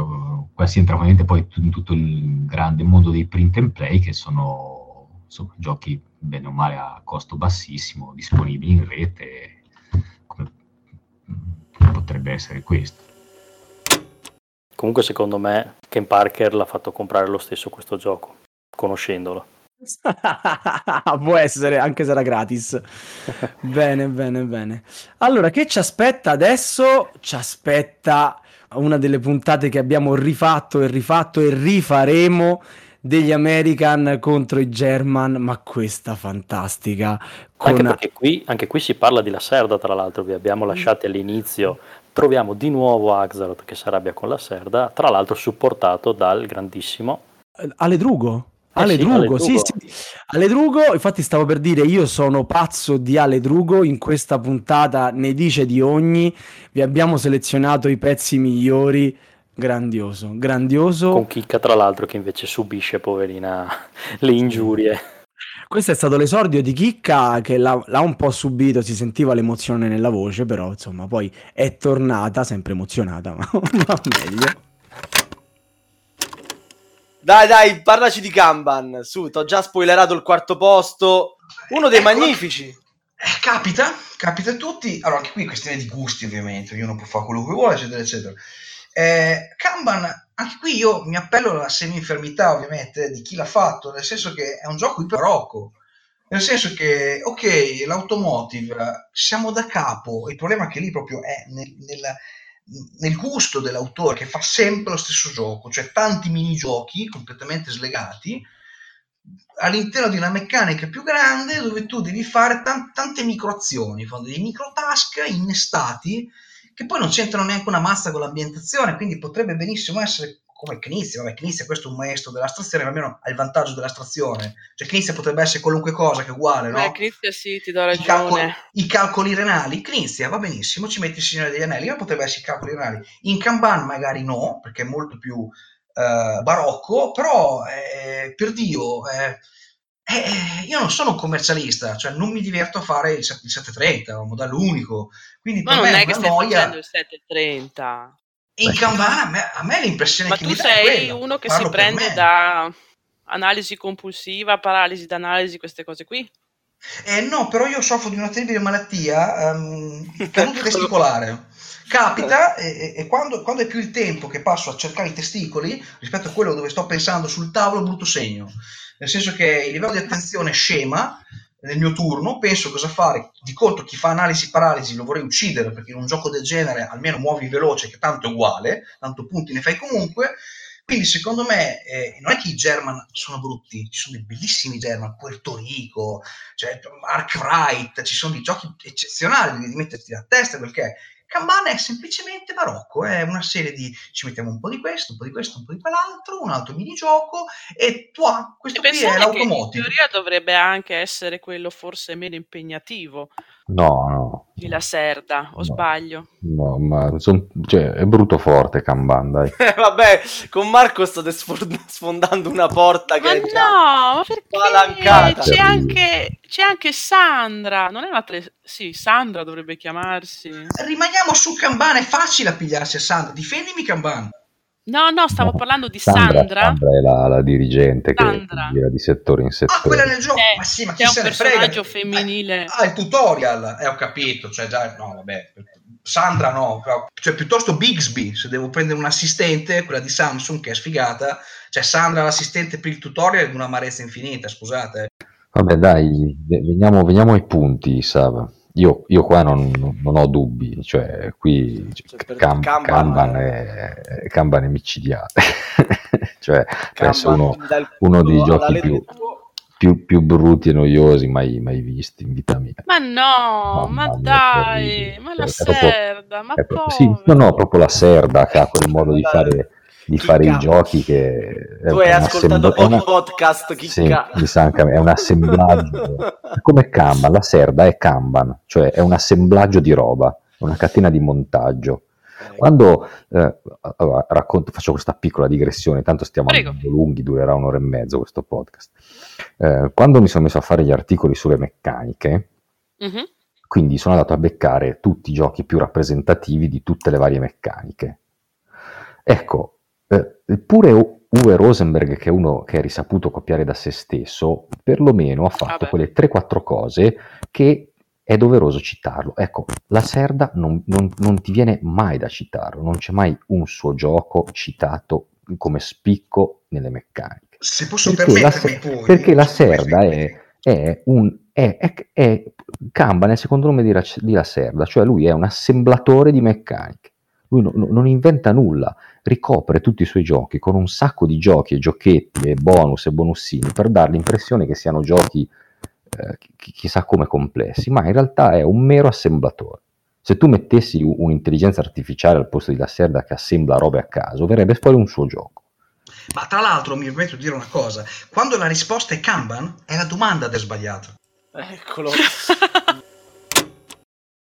qua si entra veramente poi in tutto il grande mondo dei print and play, che sono insomma, giochi bene o male a costo bassissimo, disponibili in rete, come potrebbe essere questo. Comunque secondo me Ken Parker l'ha fatto comprare lo stesso questo gioco, conoscendolo. Può essere, anche se era gratis. Bene. Allora, che ci aspetta adesso? Ci aspetta una delle puntate che abbiamo rifatto e rifaremo degli American contro i German, ma questa fantastica. Anche perché qui si parla di Lacerda, tra l'altro vi abbiamo lasciati all'inizio. Troviamo di nuovo Axelot che si arrabbia con Lacerda, tra l'altro supportato dal grandissimo Aledrugo. Aledrugo, sì. Aledrugo, infatti stavo per dire, io sono pazzo di Aledrugo, in questa puntata ne dice di ogni, vi abbiamo selezionato i pezzi migliori, grandioso. Con Chicca, tra l'altro, che invece subisce, poverina, le ingiurie. Questo è stato l'esordio di Chicca, che l'ha un po' subito, si sentiva l'emozione nella voce, però insomma poi è tornata, sempre emozionata, ma meglio. Dai, parlaci di Kanban, su, t'ho già spoilerato il quarto posto, uno dei magnifici. Capita a tutti, allora anche qui questione di gusti ovviamente, ognuno può fare quello che vuole, eccetera. Kanban, anche qui io mi appello alla semi-infermità ovviamente di chi l'ha fatto, nel senso che è un gioco iperbarocco, nel senso che, ok, l'automotive, siamo da capo, il problema è che lì proprio è nel gusto dell'autore, che fa sempre lo stesso gioco, cioè tanti minigiochi completamente slegati all'interno di una meccanica più grande dove tu devi fare tante microazioni, dei microtask innestati che poi non c'entrano neanche una mazza con l'ambientazione, quindi potrebbe benissimo essere come Knizia. Vabbè, Knizia questo è un maestro dell'astrazione, almeno ha il vantaggio dell'astrazione, cioè Knizia potrebbe essere qualunque cosa che è uguale, no? Knizia sì, ti do ragione. I calcoli renali, Knizia va benissimo, ci metti il Signore degli Anelli, ma potrebbe essere i calcoli renali. In Kanban magari no, perché è molto più barocco, però per Dio io non sono un commercialista, cioè non mi diverto a fare il 730, un modello unico, quindi per me è una noia. Il 730 in Kanban a me l'impressione che mi dà è quella. Ma tu sei uno che si prende da analisi compulsiva, paralisi d'analisi, queste cose qui? No, però io soffro di una terribile malattia, caduta testicolare. Capita, e quando è più il tempo che passo a cercare i testicoli rispetto a quello dove sto pensando sul tavolo, brutto segno. Nel senso che il livello di attenzione scema nel mio turno, penso cosa fare. Di contro chi fa analisi paralisi lo vorrei uccidere, perché in un gioco del genere almeno muovi veloce, che tanto è uguale, tanto punti ne fai comunque. Quindi secondo me non è che i German sono brutti, ci sono dei bellissimi German, Puerto Rico, cioè Arkwright, ci sono dei giochi eccezionali, devi metterti la testa, perché Kanban è semplicemente barocco, è una serie di ci mettiamo un po' di questo, un po' di questo, un po' di quell'altro, un altro minigioco e tua, questo qui è l'automotive. In teoria dovrebbe anche essere quello forse meno impegnativo. No. Di Lacerda, o no, sbaglio? No, ma cioè, è brutto forte Kanban, dai. Vabbè, con Marco state sfondando una porta che è già no, spalancata. C'è anche Sandra, non è una sì, Sandra dovrebbe chiamarsi. Rimaniamo su Kanban, è facile appigliarsi a Sandra, difendimi Kanban. No, stavo parlando di Sandra. Sandra è la dirigente Sandra, che gira di settore in settore. Ah, quella nel gioco, ma sì, ma chi se ne frega? È un personaggio femminile. Ah, il tutorial, ho capito, cioè già, no, vabbè, Sandra no, cioè piuttosto Bixby, se devo prendere un assistente, quella di Samsung che è sfigata, cioè Sandra l'assistente per il tutorial è una amarezza infinita, scusate. Vabbè dai, veniamo ai punti, Sava. Io qua non ho dubbi, cioè qui Kanban è micidiale, cioè penso uno dei giochi più brutti e noiosi mai visti in vita mia. Ma no, ma dai, ma Lacerda, ma povero. Sì, no, proprio Lacerda che ha quel modo di fare... i giochi che tu hai ascoltato un podcast chicca. Sì, è un assemblaggio come Kanban, Lacerda è Kanban, cioè è un assemblaggio di roba, una catena di montaggio. Quando allora, faccio questa piccola digressione, tanto stiamo andando lunghi, durerà un'ora e mezzo questo podcast. Quando mi sono messo a fare gli articoli sulle meccaniche, quindi sono andato a beccare tutti i giochi più rappresentativi di tutte le varie meccaniche. Ecco, pure Uwe Rosenberg, che è uno che è risaputo copiare da se stesso, perlomeno ha fatto quelle 3-4 cose che è doveroso citarlo. Ecco, Lacerda non ti viene mai da citarlo, non c'è mai un suo gioco citato come spicco nelle meccaniche. Se posso permettermi poi... Perché Lacerda è Kanban, nel secondo nome di Lacerda, cioè lui è un assemblatore di meccaniche. Lui non inventa nulla, ricopre tutti i suoi giochi con un sacco di giochi e giochetti e bonus e bonussini per dare l'impressione che siano giochi chissà come complessi, ma in realtà è un mero assemblatore. Se tu mettessi un'intelligenza artificiale al posto di Lacerda che assembla robe a caso, verrebbe fuori un suo gioco. Ma tra l'altro mi permetto di dire una cosa, quando la risposta è Kanban è la domanda del sbagliato. Eccolo.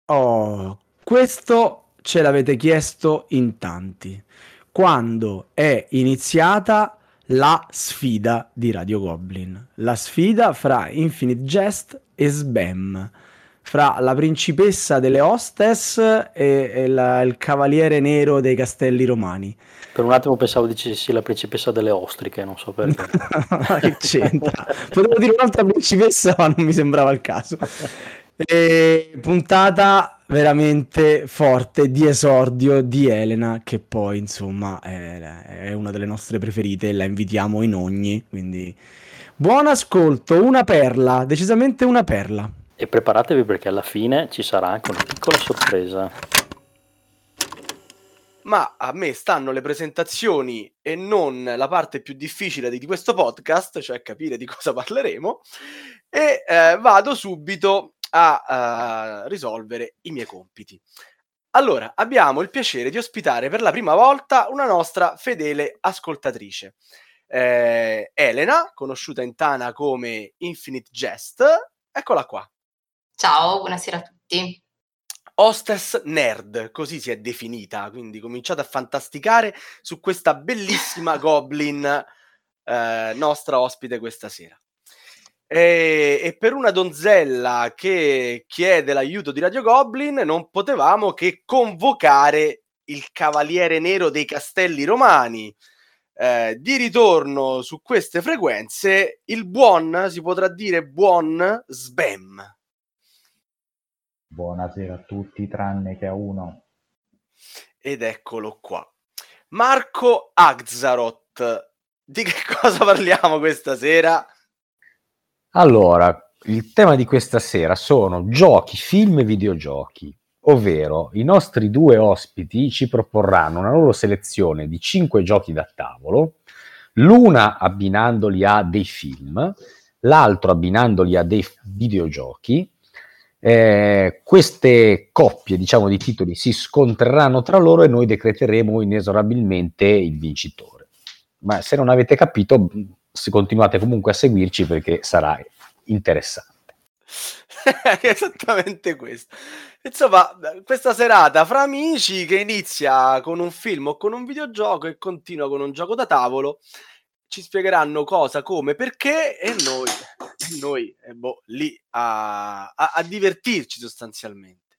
Oh, questo... ce l'avete chiesto in tanti. Quando è iniziata la sfida di Radio Goblin? La sfida fra Infinite Jest e Sbem, fra la principessa delle hostess e il cavaliere nero dei castelli romani. Per un attimo pensavo dicessi la principessa delle ostriche, non so perché. Che c'entra? Potevo dire un'altra principessa, ma non mi sembrava il caso. Puntata veramente forte di esordio di Elena, che poi insomma è una delle nostre preferite, la invitiamo in ogni, quindi buon ascolto, una perla, decisamente una perla, e preparatevi perché alla fine ci sarà anche una piccola sorpresa. Ma a me stanno le presentazioni e non la parte più difficile di questo podcast, cioè capire di cosa parleremo, e vado subito a risolvere i miei compiti. Allora, abbiamo il piacere di ospitare per la prima volta una nostra fedele ascoltatrice, Elena, conosciuta in Tana come Infinite Jest. Eccola qua. Ciao, buonasera a tutti. hostess nerd, così si è definita, quindi cominciate a fantasticare su questa bellissima goblin nostra ospite questa sera. E per una donzella che chiede l'aiuto di Radio Goblin non potevamo che convocare il Cavaliere Nero dei Castelli Romani. Di ritorno su queste frequenze il buon, si potrà dire buon, Sbem. Buonasera a tutti tranne che a uno. Ed eccolo qua. Marco Axelot. Di che cosa parliamo questa sera? Allora, il tema di questa sera sono giochi, film e videogiochi, ovvero i nostri due ospiti ci proporranno una loro selezione di 5 giochi da tavolo, l'una abbinandoli a dei film, l'altro abbinandoli a dei videogiochi. Queste coppie, diciamo, di titoli si scontreranno tra loro e noi decreteremo inesorabilmente il vincitore. Ma se non avete capito, se continuate comunque a seguirci perché sarà interessante. Esattamente questo. Insomma, questa serata fra amici che inizia con un film o con un videogioco e continua con un gioco da tavolo, ci spiegheranno cosa, come, perché e noi lì a divertirci sostanzialmente.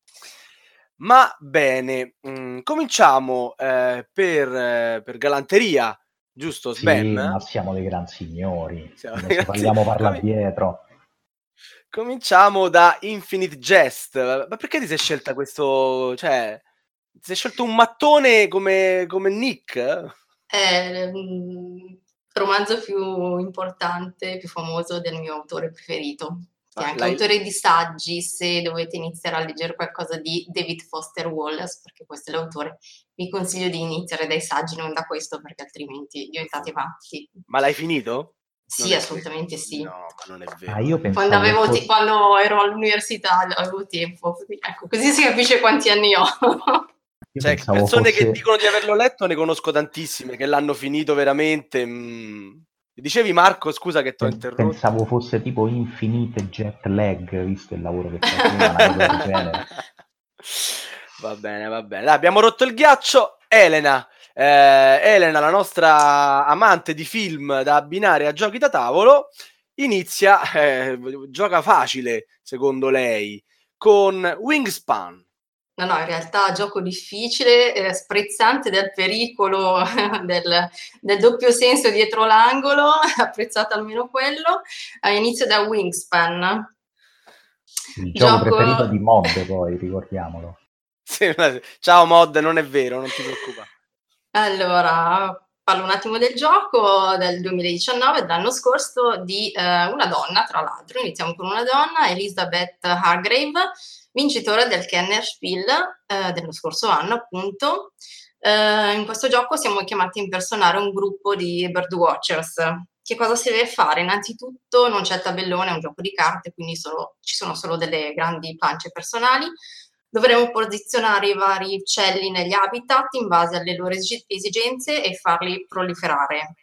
Ma bene, cominciamo per galanteria. Giusto, Sven? Sì, ma siamo dei gran signori. Vogliamo parlare dietro. Cominciamo da Infinite Jest. Ma perché ti sei scelta questo? Cioè, ti sei scelto un mattone come Nick? È il romanzo più importante, più famoso del mio autore preferito. Che è anche autore di saggi, se dovete iniziare a leggere qualcosa di David Foster Wallace, perché questo è l'autore, vi consiglio di iniziare dai saggi, non da questo, perché altrimenti diventate matti. Ma l'hai finito? Sì, assolutamente sì. No, ma non è vero. Quando ero all'università avevo tempo, ecco, così si capisce quanti anni ho. Cioè, persone che dicono di averlo letto ne conosco tantissime, che l'hanno finito veramente... Dicevi Marco, scusa che ti ho interrotto. Pensavo fosse tipo Infinite Jet Lag, visto il lavoro che faceva. Va bene. Dai, abbiamo rotto il ghiaccio. Elena, la nostra amante di film da abbinare a giochi da tavolo, inizia, gioca facile, secondo lei, con Wingspan. No, in realtà gioco difficile, sprezzante del pericolo, del doppio senso dietro l'angolo, apprezzato almeno quello. Inizio da Wingspan. Il gioco preferito di Mod, poi, ricordiamolo. Sì, ciao Mod, non è vero, non ti preoccupare. Allora, parlo un attimo del gioco del 2019, dell'anno scorso, di una donna, tra l'altro. Iniziamo con una donna, Elizabeth Hargrave, vincitore del Kenner Spiel dello scorso anno, appunto. In questo gioco siamo chiamati a impersonare un gruppo di birdwatchers. Che cosa si deve fare? Innanzitutto non c'è tabellone, è un gioco di carte, quindi ci sono solo delle grandi planche personali. Dovremo posizionare i vari uccelli negli habitat in base alle loro esigenze e farli proliferare.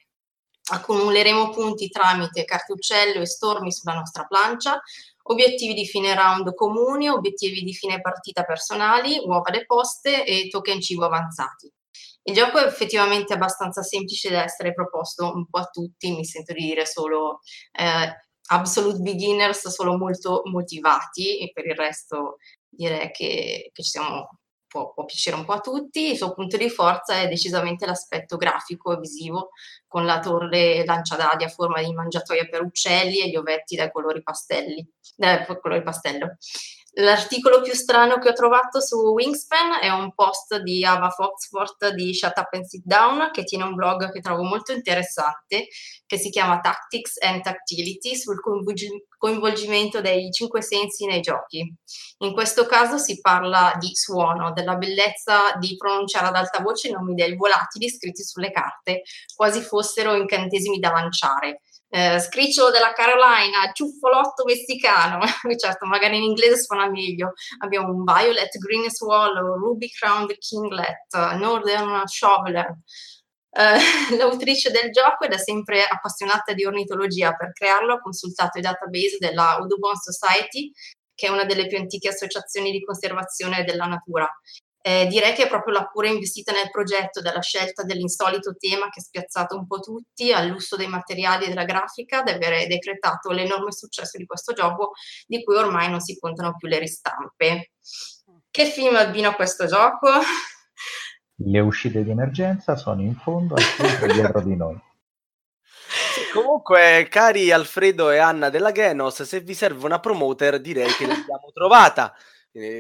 Accumuleremo punti tramite carte uccello e stormi sulla nostra plancia, obiettivi di fine round comuni, obiettivi di fine partita personali, uova deposte e token cibo avanzati. Il gioco è effettivamente abbastanza semplice da essere proposto un po' a tutti, mi sento di dire solo absolute beginners, solo molto motivati, e per il resto direi che ci siamo... Può piacere un po' a tutti. Il suo punto di forza è decisamente l'aspetto grafico e visivo, con la torre lanciadadi a forma di mangiatoia per uccelli e gli ovetti dai colori pastelli, colori pastello. L'articolo più strano che ho trovato su Wingspan è un post di Ava Foxworth di Shut Up and Sit Down, che tiene un blog che trovo molto interessante, che si chiama Tactics and Tactility, sul coinvolgimento dei 5 sensi nei giochi. In questo caso si parla di suono, della bellezza di pronunciare ad alta voce i nomi dei volatili scritti sulle carte, quasi fossero incantesimi da lanciare. Scricciolo della Carolina, ciuffolotto messicano, certo magari in inglese suona meglio. Abbiamo un Violet Green Swallow, Ruby Crowned Kinglet, Northern Shoveler. L'autrice del gioco è da sempre appassionata di ornitologia. Per crearlo ha consultato i database della Audubon Society, che è una delle più antiche associazioni di conservazione della natura. Direi che è proprio la cura investita nel progetto, dalla scelta dell'insolito tema che ha spiazzato un po' tutti, all'uso dei materiali e della grafica, ad avere decretato l'enorme successo di questo gioco, di cui ormai non si contano più le ristampe. Che film abbina questo gioco? Le uscite di emergenza sono in fondo al centro dietro di noi. Comunque, cari Alfredo e Anna della Genos, se vi serve una promoter direi che l'abbiamo trovata.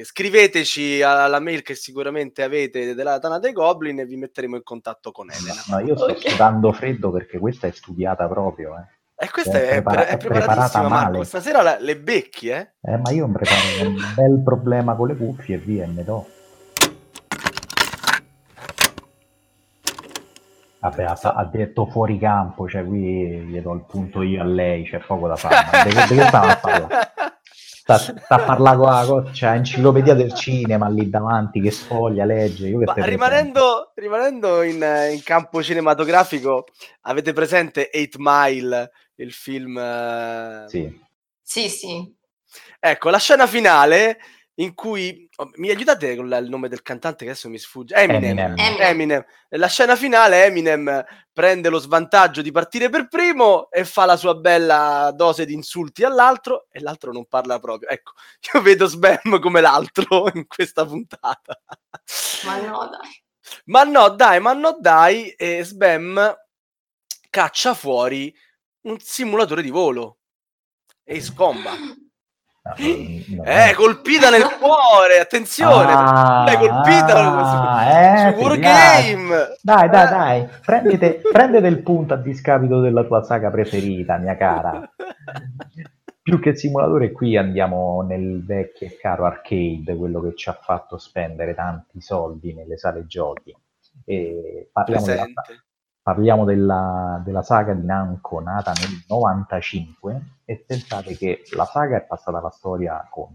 Scriveteci alla mail che sicuramente avete della Tana dei Goblin e vi metteremo in contatto con Elena. No, io sto sudando freddo perché questa è studiata proprio. E questa è preparatissima, Marco. Stasera le becchi, eh? Ma io mi preparo un bel problema con le cuffie e via, ne do. Vabbè, ha detto fuori campo, cioè qui gli do il punto io a lei, c'è poco da fare. Di che stava a parlare? Sta a parlare con la cioè, enciclopedia del cinema lì davanti che sfoglia, legge. Io che rimanendo in campo cinematografico, avete presente 8 Mile, il film? Sì. Ecco, la scena finale in cui... mi aiutate con il nome del cantante che adesso mi sfugge? Eminem. La scena finale, Eminem prende lo svantaggio di partire per primo e fa la sua bella dose di insulti all'altro e l'altro non parla proprio. Ecco, io vedo Sbem come l'altro in questa puntata. Ma no dai, e Sbem caccia fuori un simulatore di volo, Ace Combat. No. Colpita nel cuore, attenzione, è colpita su Wargame. Dai, prendete il punto a discapito della tua saga preferita, mia cara. Più che simulatore, qui andiamo nel vecchio e caro arcade, quello che ci ha fatto spendere tanti soldi nelle sale giochi. E parliamo della saga di Namco, nata nel 95, e pensate che la saga è passata alla storia con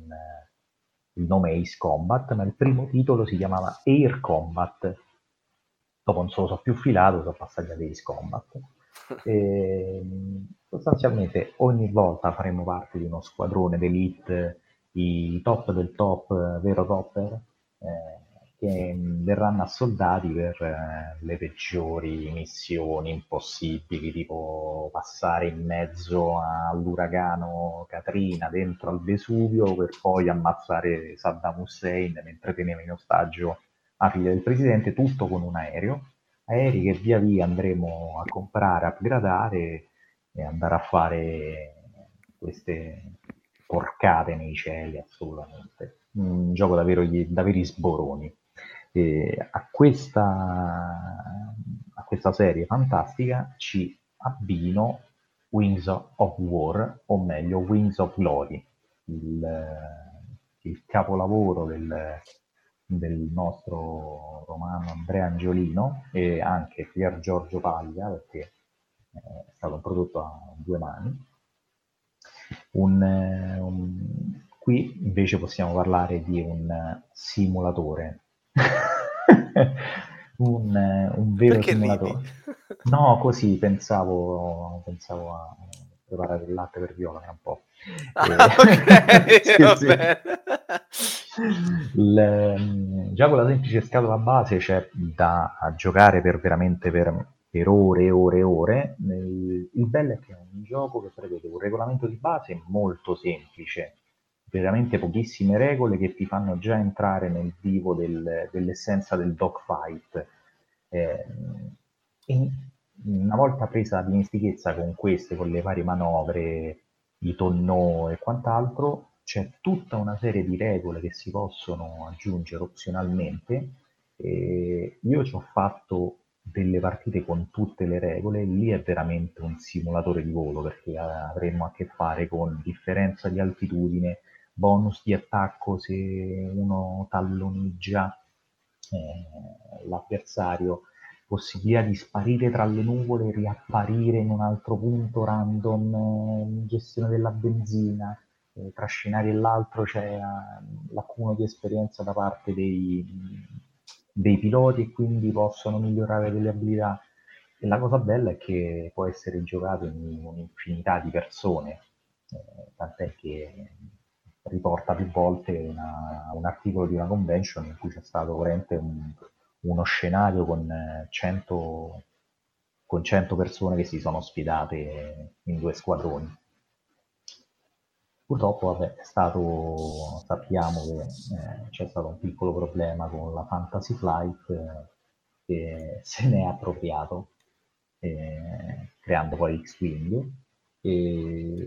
il nome Ace Combat, ma il primo titolo si chiamava Air Combat. Dopo non se lo so più filato, sono passati ad Ace Combat. E sostanzialmente ogni volta faremo parte di uno squadrone d'elite, i top del top, vero Copper? Che verranno assoldati per le peggiori missioni impossibili, tipo passare in mezzo all'uragano Katrina dentro al Vesuvio per poi ammazzare Saddam Hussein mentre teneva in ostaggio la figlia del presidente, tutto con un aereo. Aerei che via via andremo a comprare, upgradare e andare a fare queste porcate nei cieli, assolutamente. Un gioco da veri sboroni. A questa serie fantastica ci abbino Wings of War, o meglio Wings of Glory, il capolavoro del nostro romano Andrea Angiolino e anche Pier Giorgio Paglia, perché è stato un prodotto a due mani. Qui invece possiamo parlare di un simulatore, un vero perché simulatore. Ridi? No, così pensavo a preparare il latte per Viola un po'. Okay, sì. Già con la semplice scatola base c'è da giocare per ore e ore. Il bello è che è un gioco che prevede un regolamento di base molto semplice, veramente pochissime regole che ti fanno già entrare nel vivo dell'essenza del dogfight. E una volta presa la dimestichezza con le varie manovre, i tonneau e quant'altro, c'è tutta una serie di regole che si possono aggiungere opzionalmente. Io ci ho fatto delle partite con tutte le regole, lì è veramente un simulatore di volo, perché avremo a che fare con differenza di altitudine, bonus di attacco se uno talloneggia l'avversario, possibilità di sparire tra le nuvole, riapparire in un altro punto random, gestione della benzina, tra scenario e l'altro c'è l'accumulo di esperienza da parte dei piloti e quindi possono migliorare delle abilità. E la cosa bella è che può essere giocato in un'infinità di persone, tant'è che riporta più volte un articolo di una convention in cui c'è stato veramente uno scenario con 100 persone che si sono sfidate in due squadroni. Purtroppo sappiamo che c'è stato un piccolo problema con la Fantasy Flight che se ne è appropriato creando poi X-Wing, e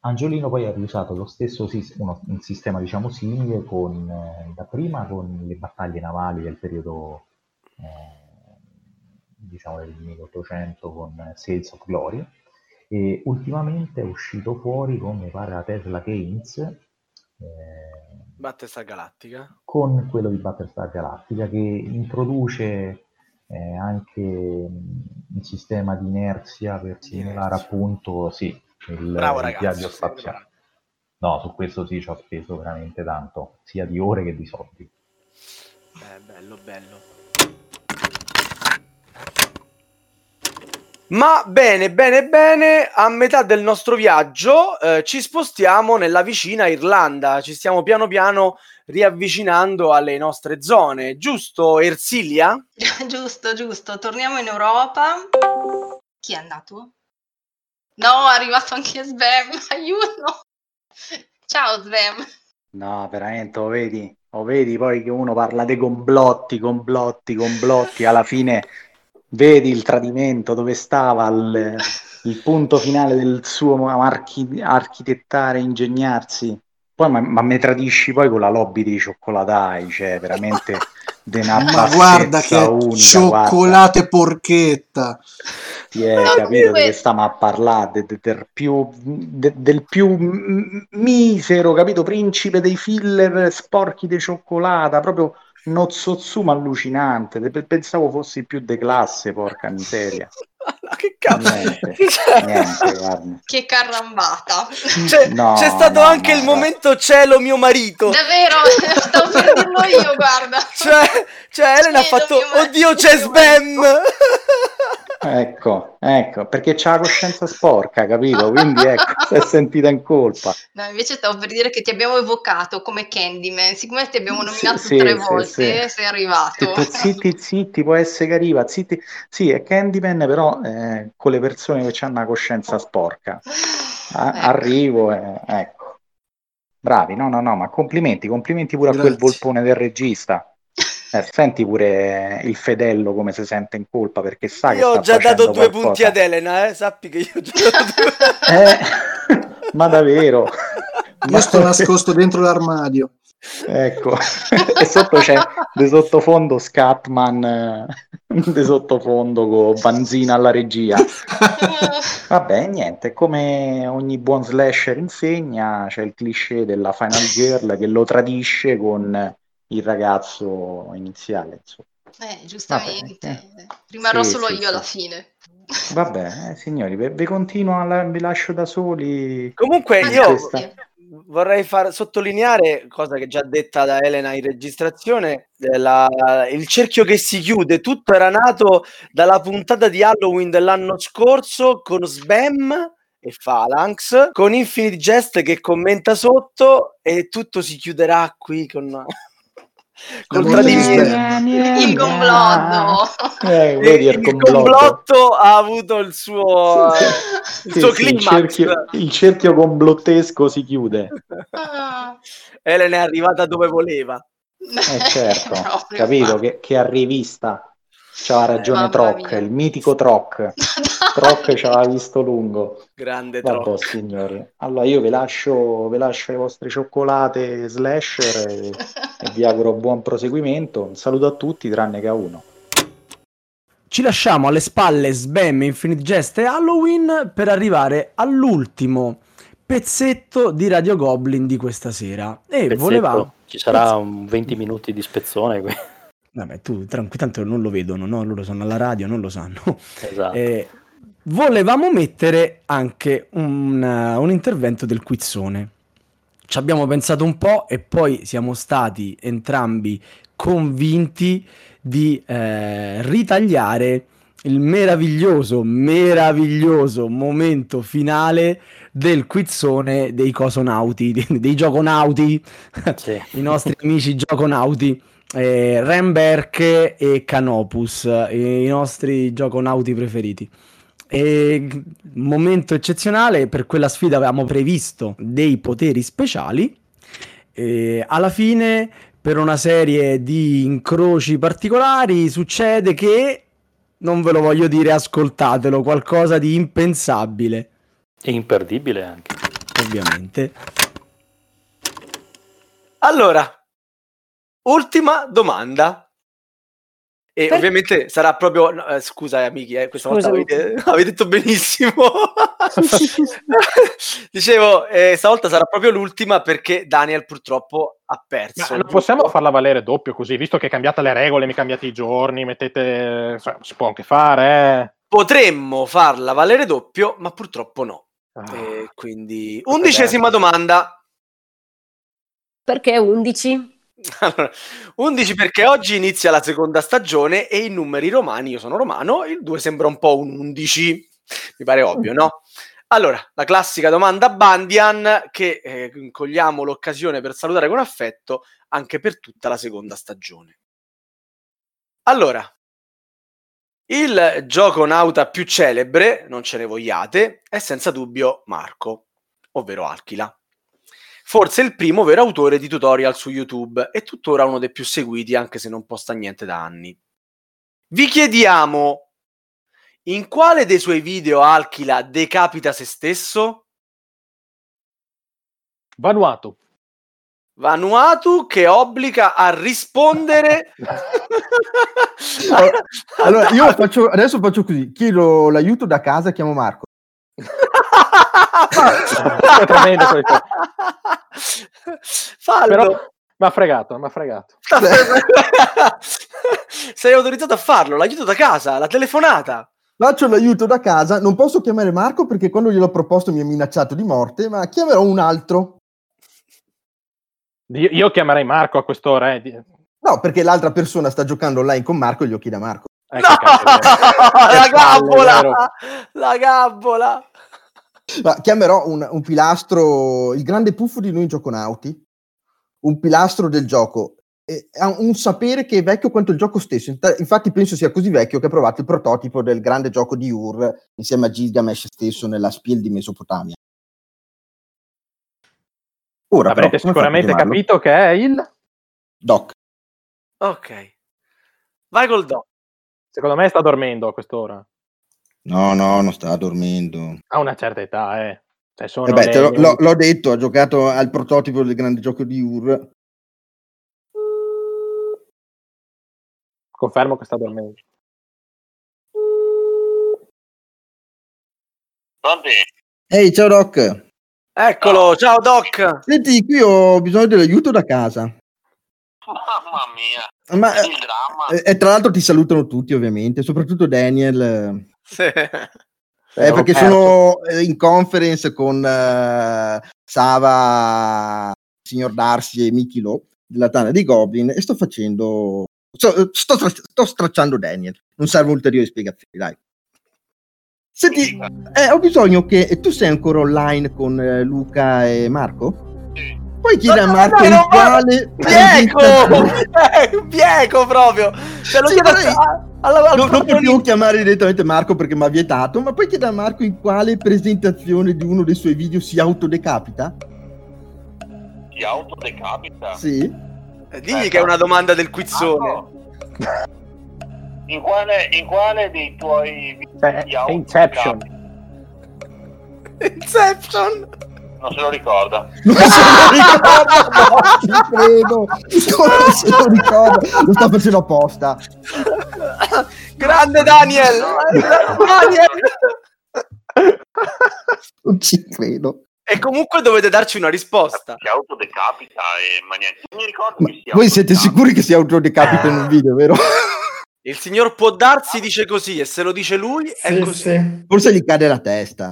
Angiolino poi ha riusato lo stesso un sistema, diciamo, simile dapprima con le battaglie navali del periodo diciamo del 1800 con Sales of Glory, e ultimamente è uscito fuori con, mi pare, la Tesla Games Battlestar Galactica, con quello di Battlestar Galactica, che introduce anche un sistema di inerzia per simulare appunto il viaggio spaziale. No, su questo sì ci ho speso veramente tanto, sia di ore che di soldi. Bello. Ma bene, a metà del nostro viaggio ci spostiamo nella vicina Irlanda, ci stiamo piano piano riavvicinando alle nostre zone, giusto Ersilia? Giusto, torniamo in Europa. Chi è andato? No, è arrivato anche Sbem, aiuto! Ciao Sbem! No, veramente, lo vedi poi che uno parla dei complotti, alla fine... Vedi il tradimento, dove stava il punto finale del suo architettare, ingegnarsi. Poi ma me tradisci poi con la lobby dei cioccolatai, cioè veramente de una ma guarda che unica, cioccolate guarda. Porchetta. Ti è capito dove stiamo a parlare del più misero, capito? Principe dei filler sporchi di cioccolata, proprio Nozzozzuma allucinante, pensavo fossi più de classe, porca miseria. Che cazzo, niente, che carambata, c'è stato anche il momento cielo mio marito, davvero stavo per dirlo io, guarda, cioè Elena ha fatto oddio c'è Sbem. ecco perché c'ha la coscienza sporca, capito? Quindi ecco, si è sentita in colpa. No, invece stavo per dire che ti abbiamo evocato come Candyman, siccome ti abbiamo nominato tre volte. Sei arrivato zitti, può essere che arriva zitti, sì è Candyman però con le persone che hanno una coscienza sporca. Arrivo ecco, bravi, no ma complimenti pure. Grazie. A quel volpone del regista. Senti pure il Fedello come si sente in colpa, perché sa che io ho già dato 2 punti ad Elena, sappi che io ho già dato 2 ma davvero, io sto nascosto dentro l'armadio, ecco. E sotto c'è di sottofondo Scatman, di sottofondo con Banzina alla regia. Vabbè, niente, come ogni buon slasher insegna, c'è il cliché della Final Girl che lo tradisce con il ragazzo iniziale, insomma. Giustamente. Vabbè. Rimarrò solo io alla fine. Vabbè, signori, vi continuo, vi lascio da soli. Comunque vorrei far sottolineare, cosa che già detta da Elena in registrazione, il cerchio che si chiude. Tutto era nato dalla puntata di Halloween dell'anno scorso con Sbem e Phalanx, con Infinite Jest che commenta sotto, e tutto si chiuderà qui il complotto. Il complotto ha avuto il suo il suo climax. Il cerchio complottesco si chiude. Elena è arrivata dove voleva. Certo, capito che a rivista c'ha ragione Troc, il mitico Troc. Troc ci aveva visto lungo. Grande Troc. Signori. Allora io vi lascio le vostre cioccolate slasher e vi auguro buon proseguimento. Un saluto a tutti tranne che a uno. Ci lasciamo alle spalle Sbam, Infinite Jest e Halloween per arrivare all'ultimo pezzetto di Radio Goblin di questa sera. Ci sarà un 20 minuti di spezzone qui. Vabbè, tu tranquillo, tanto non lo vedono, no? Loro sono alla radio, non lo sanno. Esatto. Volevamo mettere anche un intervento del Quizzone. Ci abbiamo pensato un po' e poi siamo stati entrambi convinti di ritagliare il meraviglioso momento finale del quizzone dei cosonauti, dei gioconauti, sì. I nostri amici gioconauti, Renberg e Canopus, i nostri gioconauti preferiti. Momento eccezionale, per quella sfida avevamo previsto dei poteri speciali e alla fine, per una serie di incroci particolari, succede che, non ve lo voglio dire, ascoltatelo, qualcosa di impensabile e imperdibile anche, ovviamente. Allora, ultima domanda. E per... ovviamente sarà proprio... scusa amici, questa volta avete detto benissimo. Dicevo, stavolta sarà proprio l'ultima perché Daniel purtroppo ha perso. Ma non possiamo farla valere doppio così, visto che cambiate le regole, mi cambiate i giorni, mettete... si può anche fare, eh. Potremmo farla valere doppio, ma purtroppo no. Ah, quindi, undicesima domanda. Perché 11? Allora, 11 perché oggi inizia la seconda stagione e i numeri romani, io sono romano, il 2 sembra un po' un 11, mi pare ovvio, no? Allora, la classica domanda Bandian che cogliamo l'occasione per salutare con affetto anche per tutta la seconda stagione. Allora, il gioco nauta più celebre, non ce ne vogliate, è senza dubbio Marco, ovvero Alchila. Forse il primo vero autore di tutorial su YouTube e tuttora uno dei più seguiti, anche se non posta niente da anni. Vi chiediamo, in quale dei suoi video Alchila decapita se stesso? Vanuatu. Vanuatu che obbliga a rispondere. Allora, io adesso faccio così, chiedo l'aiuto da casa, chiamo Marco. Tremendo, fallo. M'ha fregato. Sei autorizzato a farlo, l'aiuto da casa, la telefonata. Faccio l'aiuto da casa, non posso chiamare Marco perché quando gliel'ho proposto mi ha minacciato di morte, ma chiamerò un altro. Io chiamerei Marco a quest'ora, eh. No, perché l'altra persona sta giocando online con Marco e gli ho chiesto a Marco. No! La gabbola! Ma chiamerò un pilastro, il grande puffo di noi gioconauti, un pilastro del gioco, ha un sapere che è vecchio quanto il gioco stesso, infatti penso sia così vecchio che ha provato il prototipo del grande gioco di Ur insieme a Gilgamesh stesso nella Spiel di Mesopotamia. Ora, avrete però, sicuramente capito che è il Doc. Ok, vai col Doc. Secondo me sta dormendo a quest'ora. No, non sta dormendo. Ha una certa età, eh. Cioè sono l'ho detto, ha giocato al prototipo del grande gioco di Ur. Confermo che sta dormendo. Pronti? Ehi, ciao Doc. Eccolo, ciao Doc. Senti, qui ho bisogno dell'aiuto da casa. Mamma mia, ma è il dramma. E tra l'altro ti salutano tutti ovviamente, soprattutto Daniel. Sì. Perché sono in conference con Sava, signor Darcy e Mickey Lowe della Tana dei Goblin e sto stracciando Daniel, non serve ulteriori spiegazioni, dai. Senti, ho bisogno che tu sei ancora online con Luca e Marco? Sì. Poi chiede a Marco in quale... Bieco proprio! Cioè, lo non puoi più chiamare direttamente Marco perché mi ha vietato, ma poi chiede a Marco in quale presentazione di uno dei suoi video si autodecapita? Si autodecapita? Sì. Digli che è una domanda del quizzone. No. In quale dei tuoi video si autodecapita? Inception! Non se lo ricorda. Non se lo ricorda. Lo sta facendo apposta. Grande Daniel. Non ci credo. E comunque dovete darci una risposta. Si autodecapita e mi ricordo che si autodecapita. Voi siete sicuri che si autodecapita in un video, vero? Il signor può darsi, dice così, e se lo dice lui è sì, così. Sì. Forse gli cade la testa.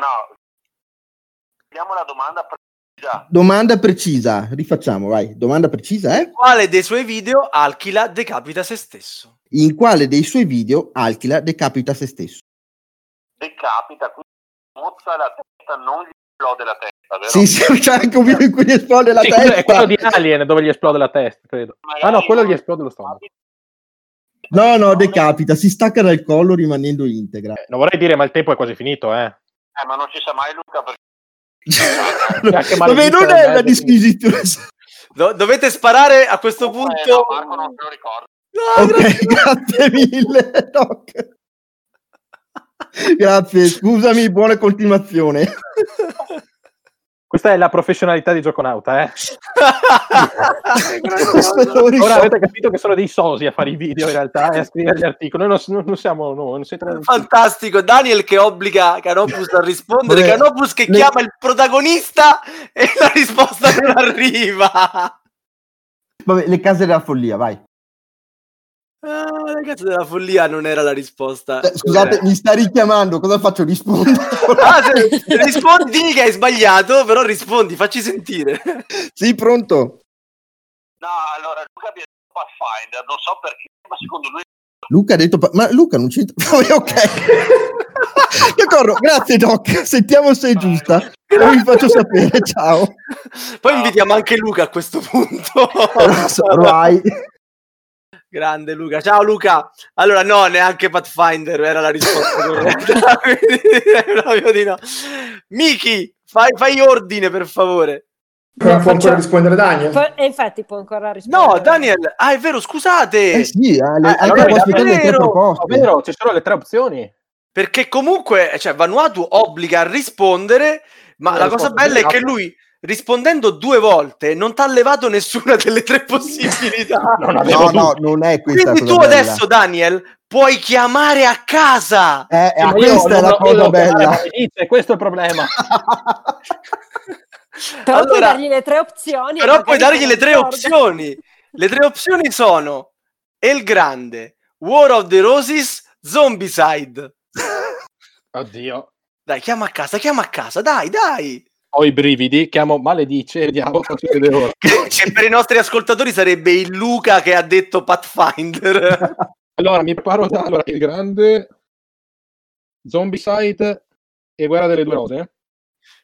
No. La domanda Domanda precisa, rifacciamo, vai. Domanda precisa, eh? Quale dei suoi video Alkila decapita se stesso? In quale dei suoi video Alkila decapita se stesso? Decapita, quindi mozza la testa, non gli esplode la testa, vero? Sì, sì, c'è anche un video in cui gli esplode la testa. È quello di Alien dove gli esplode la testa, credo. Ah no, quello gli esplode lo stomaco. No, no, decapita, si stacca dal collo rimanendo integra. Non vorrei dire, ma il tempo è quasi finito, eh. Ma non ci sa mai, Luca, perché... Vabbè, non è una disquisizione. Dovete sparare a questo punto. No, Marco non te lo ricordo. No, ok, grazie mille. No. Grazie, scusami, buona continuazione. Questa è la professionalità di Gioconauta, eh. Ora avete capito che sono dei sosi a fare i video in realtà e a scrivere gli articoli. Noi non siamo noi. Fantastico, Daniel che obbliga Canopus a rispondere. Vabbè, Canopus che chiama il protagonista e la risposta non arriva. Vabbè, le case della follia, vai. Ah, la cazzo della follia non era la risposta. Scusate, mi sta richiamando, cosa faccio? Rispondo. Ah, rispondi, digli che hai sbagliato, però rispondi, facci sentire. Sì, pronto. No, allora Luca ha detto Pathfinder, non so perché, ma secondo lui Luca ha detto ma Luca non c'entra. Ok. D'accordo, grazie Doc, sentiamo se è giusta. Lo vi faccio sapere, ciao. Poi invitiamo anche Luca a questo punto. Vai. Grande Luca, ciao Luca. Allora no, neanche Pathfinder era la risposta corretta. Proprio di no. Miki, fai ordine per favore. Può ancora rispondere Daniel? Infatti può ancora rispondere. No, Daniel, ah è vero, scusate. Sì, allora, è vero, ci sono le tre opzioni. Perché comunque, cioè, Vanuatu obbliga a rispondere, ma la cosa bella è che lui... rispondendo due volte non t'ha levato nessuna delle tre possibilità. No, non è questa. Quindi tu adesso, Daniel, puoi chiamare a casa. Questa è la cosa bella. Questo è il problema. Però allora, puoi dargli le tre opzioni. Però puoi dargli le tre opzioni. Le tre opzioni sono El Grande, War of the Roses, Zombicide. Oddio. Dai, chiama a casa, dai. Ho i brividi, chiamo Maledice e vediamo, faccio vedere ora. Che per i nostri ascoltatori sarebbe il Luca che ha detto Pathfinder. Allora, mi preparo da il grande, Zombicide e Guerra delle Due Rose.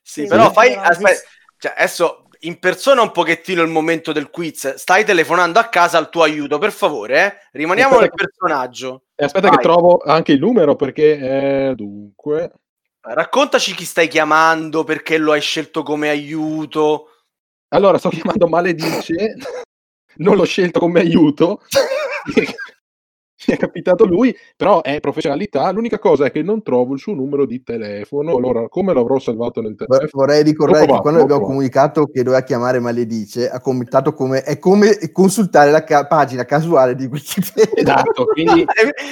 Sì, però fai... Aspetta, cioè, adesso impersona un pochettino il momento del quiz. Stai telefonando a casa al tuo aiuto, per favore, eh? Rimaniamo nel personaggio. Aspetta che trovo anche il numero, perché... dunque... Raccontaci chi stai chiamando, perché lo hai scelto come aiuto. Allora, sto chiamando Maledice, non l'ho scelto come aiuto, mi è capitato lui, però è professionalità. L'unica cosa è che non trovo il suo numero di telefono. Allora, come l'avrò salvato nel telefono? Vorrei ricordare che quando abbiamo comunicato che doveva chiamare Maledice, ha commentato come è come consultare la pagina casuale di Wikipedia. Esatto, quindi...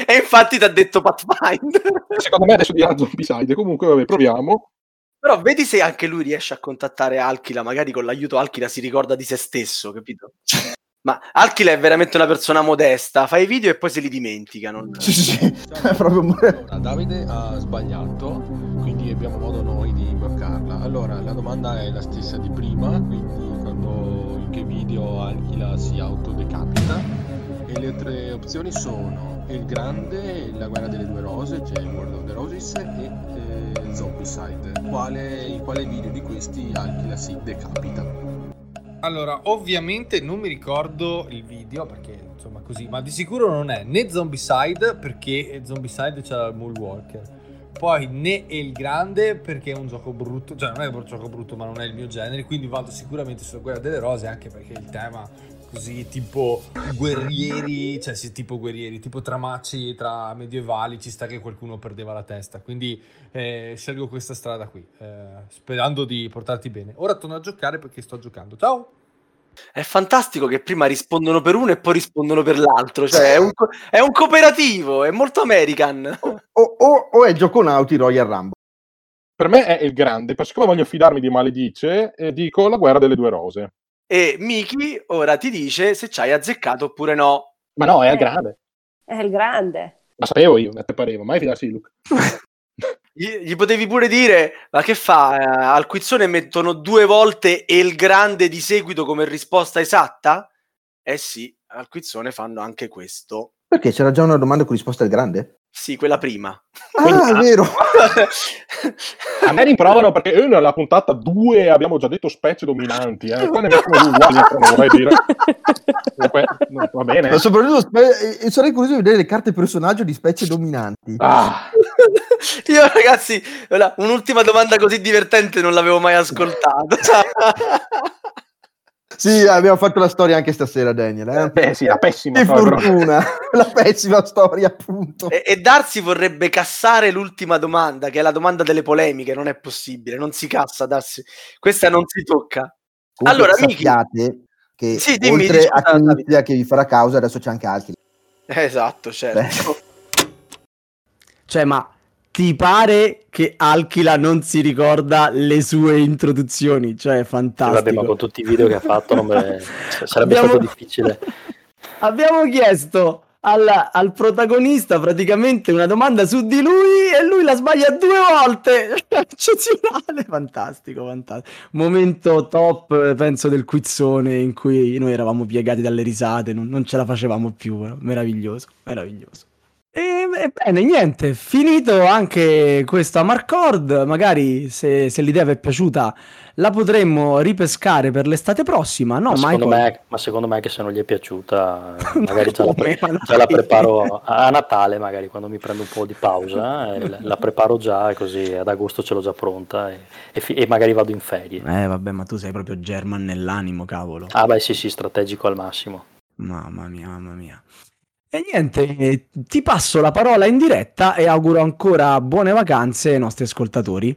e infatti ti ha detto Pathfinder. Secondo me adesso dirà Zombicide. Comunque, vabbè, proviamo. Però vedi se anche lui riesce a contattare Alkila, magari con l'aiuto Alkila si ricorda di se stesso, capito? Ma Alkila è veramente una persona modesta, fa i video e poi se li dimentica. Sì, è proprio... Allora, Davide ha sbagliato, quindi abbiamo modo noi di bloccarla. Allora, la domanda è la stessa di prima, quindi quando in che video Alkila si autodecapita. E le tre opzioni sono Il Grande, La Guerra delle Due Rose, cioè World of the Roses, e Zombicide. In quale video di questi Alkila si decapita? Allora, ovviamente non mi ricordo il video, perché insomma così, ma di sicuro non è né Zombicide, perché Zombicide c'era il Moonwalker, poi né El Grande, perché è un gioco brutto, cioè non è un gioco brutto ma non è il mio genere, quindi vado sicuramente sulla Guerra delle Rose, anche perché il tema così tipo guerrieri, cioè sì, tipo guerrieri, tipo tramacci tra medievali, ci sta che qualcuno perdeva la testa, quindi scelgo questa strada qui, sperando di portarti bene. Ora torno a giocare perché sto giocando, ciao! È fantastico che prima rispondono per uno e poi rispondono per l'altro, cioè è un cooperativo, è molto American. O è Gioconauti Royal Rumble. Per me è Il Grande, perché siccome voglio fidarmi di Maledice, dico La Guerra delle Due Rose. E Miki ora ti dice se ci hai azzeccato oppure no. Ma no, è Il Grande. È Il Grande. Ma sapevo io, a te pareva, mai fidarsi di Luca. Gli potevi pure dire, ma che fa? Al quizzone mettono 2 volte e il grande di seguito come risposta esatta? Eh sì, al quizzone fanno anche questo. Perché c'era già una domanda con risposta al grande? Sì, quella prima. Ah, quella. È vero. A me rimprovano perché io nella puntata 2 abbiamo già detto specie dominanti. Qua ne mettono 2 uguali, vorrei dire. Dunque, no, va bene. Ma soprattutto sarei curioso di vedere le carte personaggio di specie dominanti. Ah. Io, ragazzi, un'ultima domanda così divertente non l'avevo mai ascoltata. Sì, abbiamo fatto la storia anche stasera, Daniel. Sì, la pessima storia. Che fortuna, la pessima storia, appunto. E Darsi vorrebbe cassare l'ultima domanda, che è la domanda delle polemiche. Non è possibile, non si cassa, Darsi. Questa non si tocca. Comunque, allora, amici, che sì, dimmi, oltre a Knizia che vi farà causa, adesso c'è anche altri. Esatto, certo. Cioè, ma ti pare che Alkila non si ricorda le sue introduzioni? Cioè, fantastico. Vabbè, ma con tutti i video che ha fatto non me... sarebbe stato difficile. Abbiamo chiesto al protagonista praticamente una domanda su di lui e lui la sbaglia 2 volte. Eccezionale, fantastico, fantastico. Momento top, penso, del quizzone in cui noi eravamo piegati dalle risate, non ce la facevamo più, però. Meraviglioso, meraviglioso. Ebbene, niente, finito anche questo Amarcord. Magari se l'idea vi è piaciuta la potremmo ripescare per l'estate prossima, no? Ma secondo me che se non gli è piaciuta magari già la preparo a Natale, magari quando mi prendo un po' di pausa la preparo già, così ad agosto ce l'ho già pronta e magari vado in ferie. Vabbè, ma tu sei proprio German nell'animo, cavolo. Ah beh, sì, strategico al massimo. Mamma mia. E niente, ti passo la parola in diretta e auguro ancora buone vacanze ai nostri ascoltatori.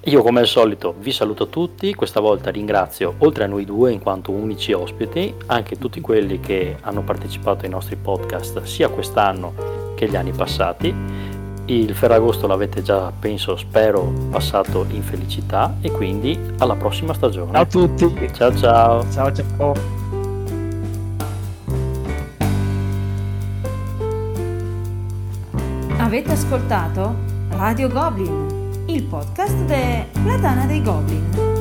Io, come al solito, vi saluto tutti. Questa volta ringrazio, oltre a noi due in quanto unici ospiti, anche tutti quelli che hanno partecipato ai nostri podcast sia quest'anno che gli anni passati. Il Ferragosto l'avete già, penso, spero, passato in felicità e quindi alla prossima stagione. Ciao a tutti. Ciao ciao. Ciao ciao. Avete ascoltato Radio Goblin, il podcast della Dana dei Goblin.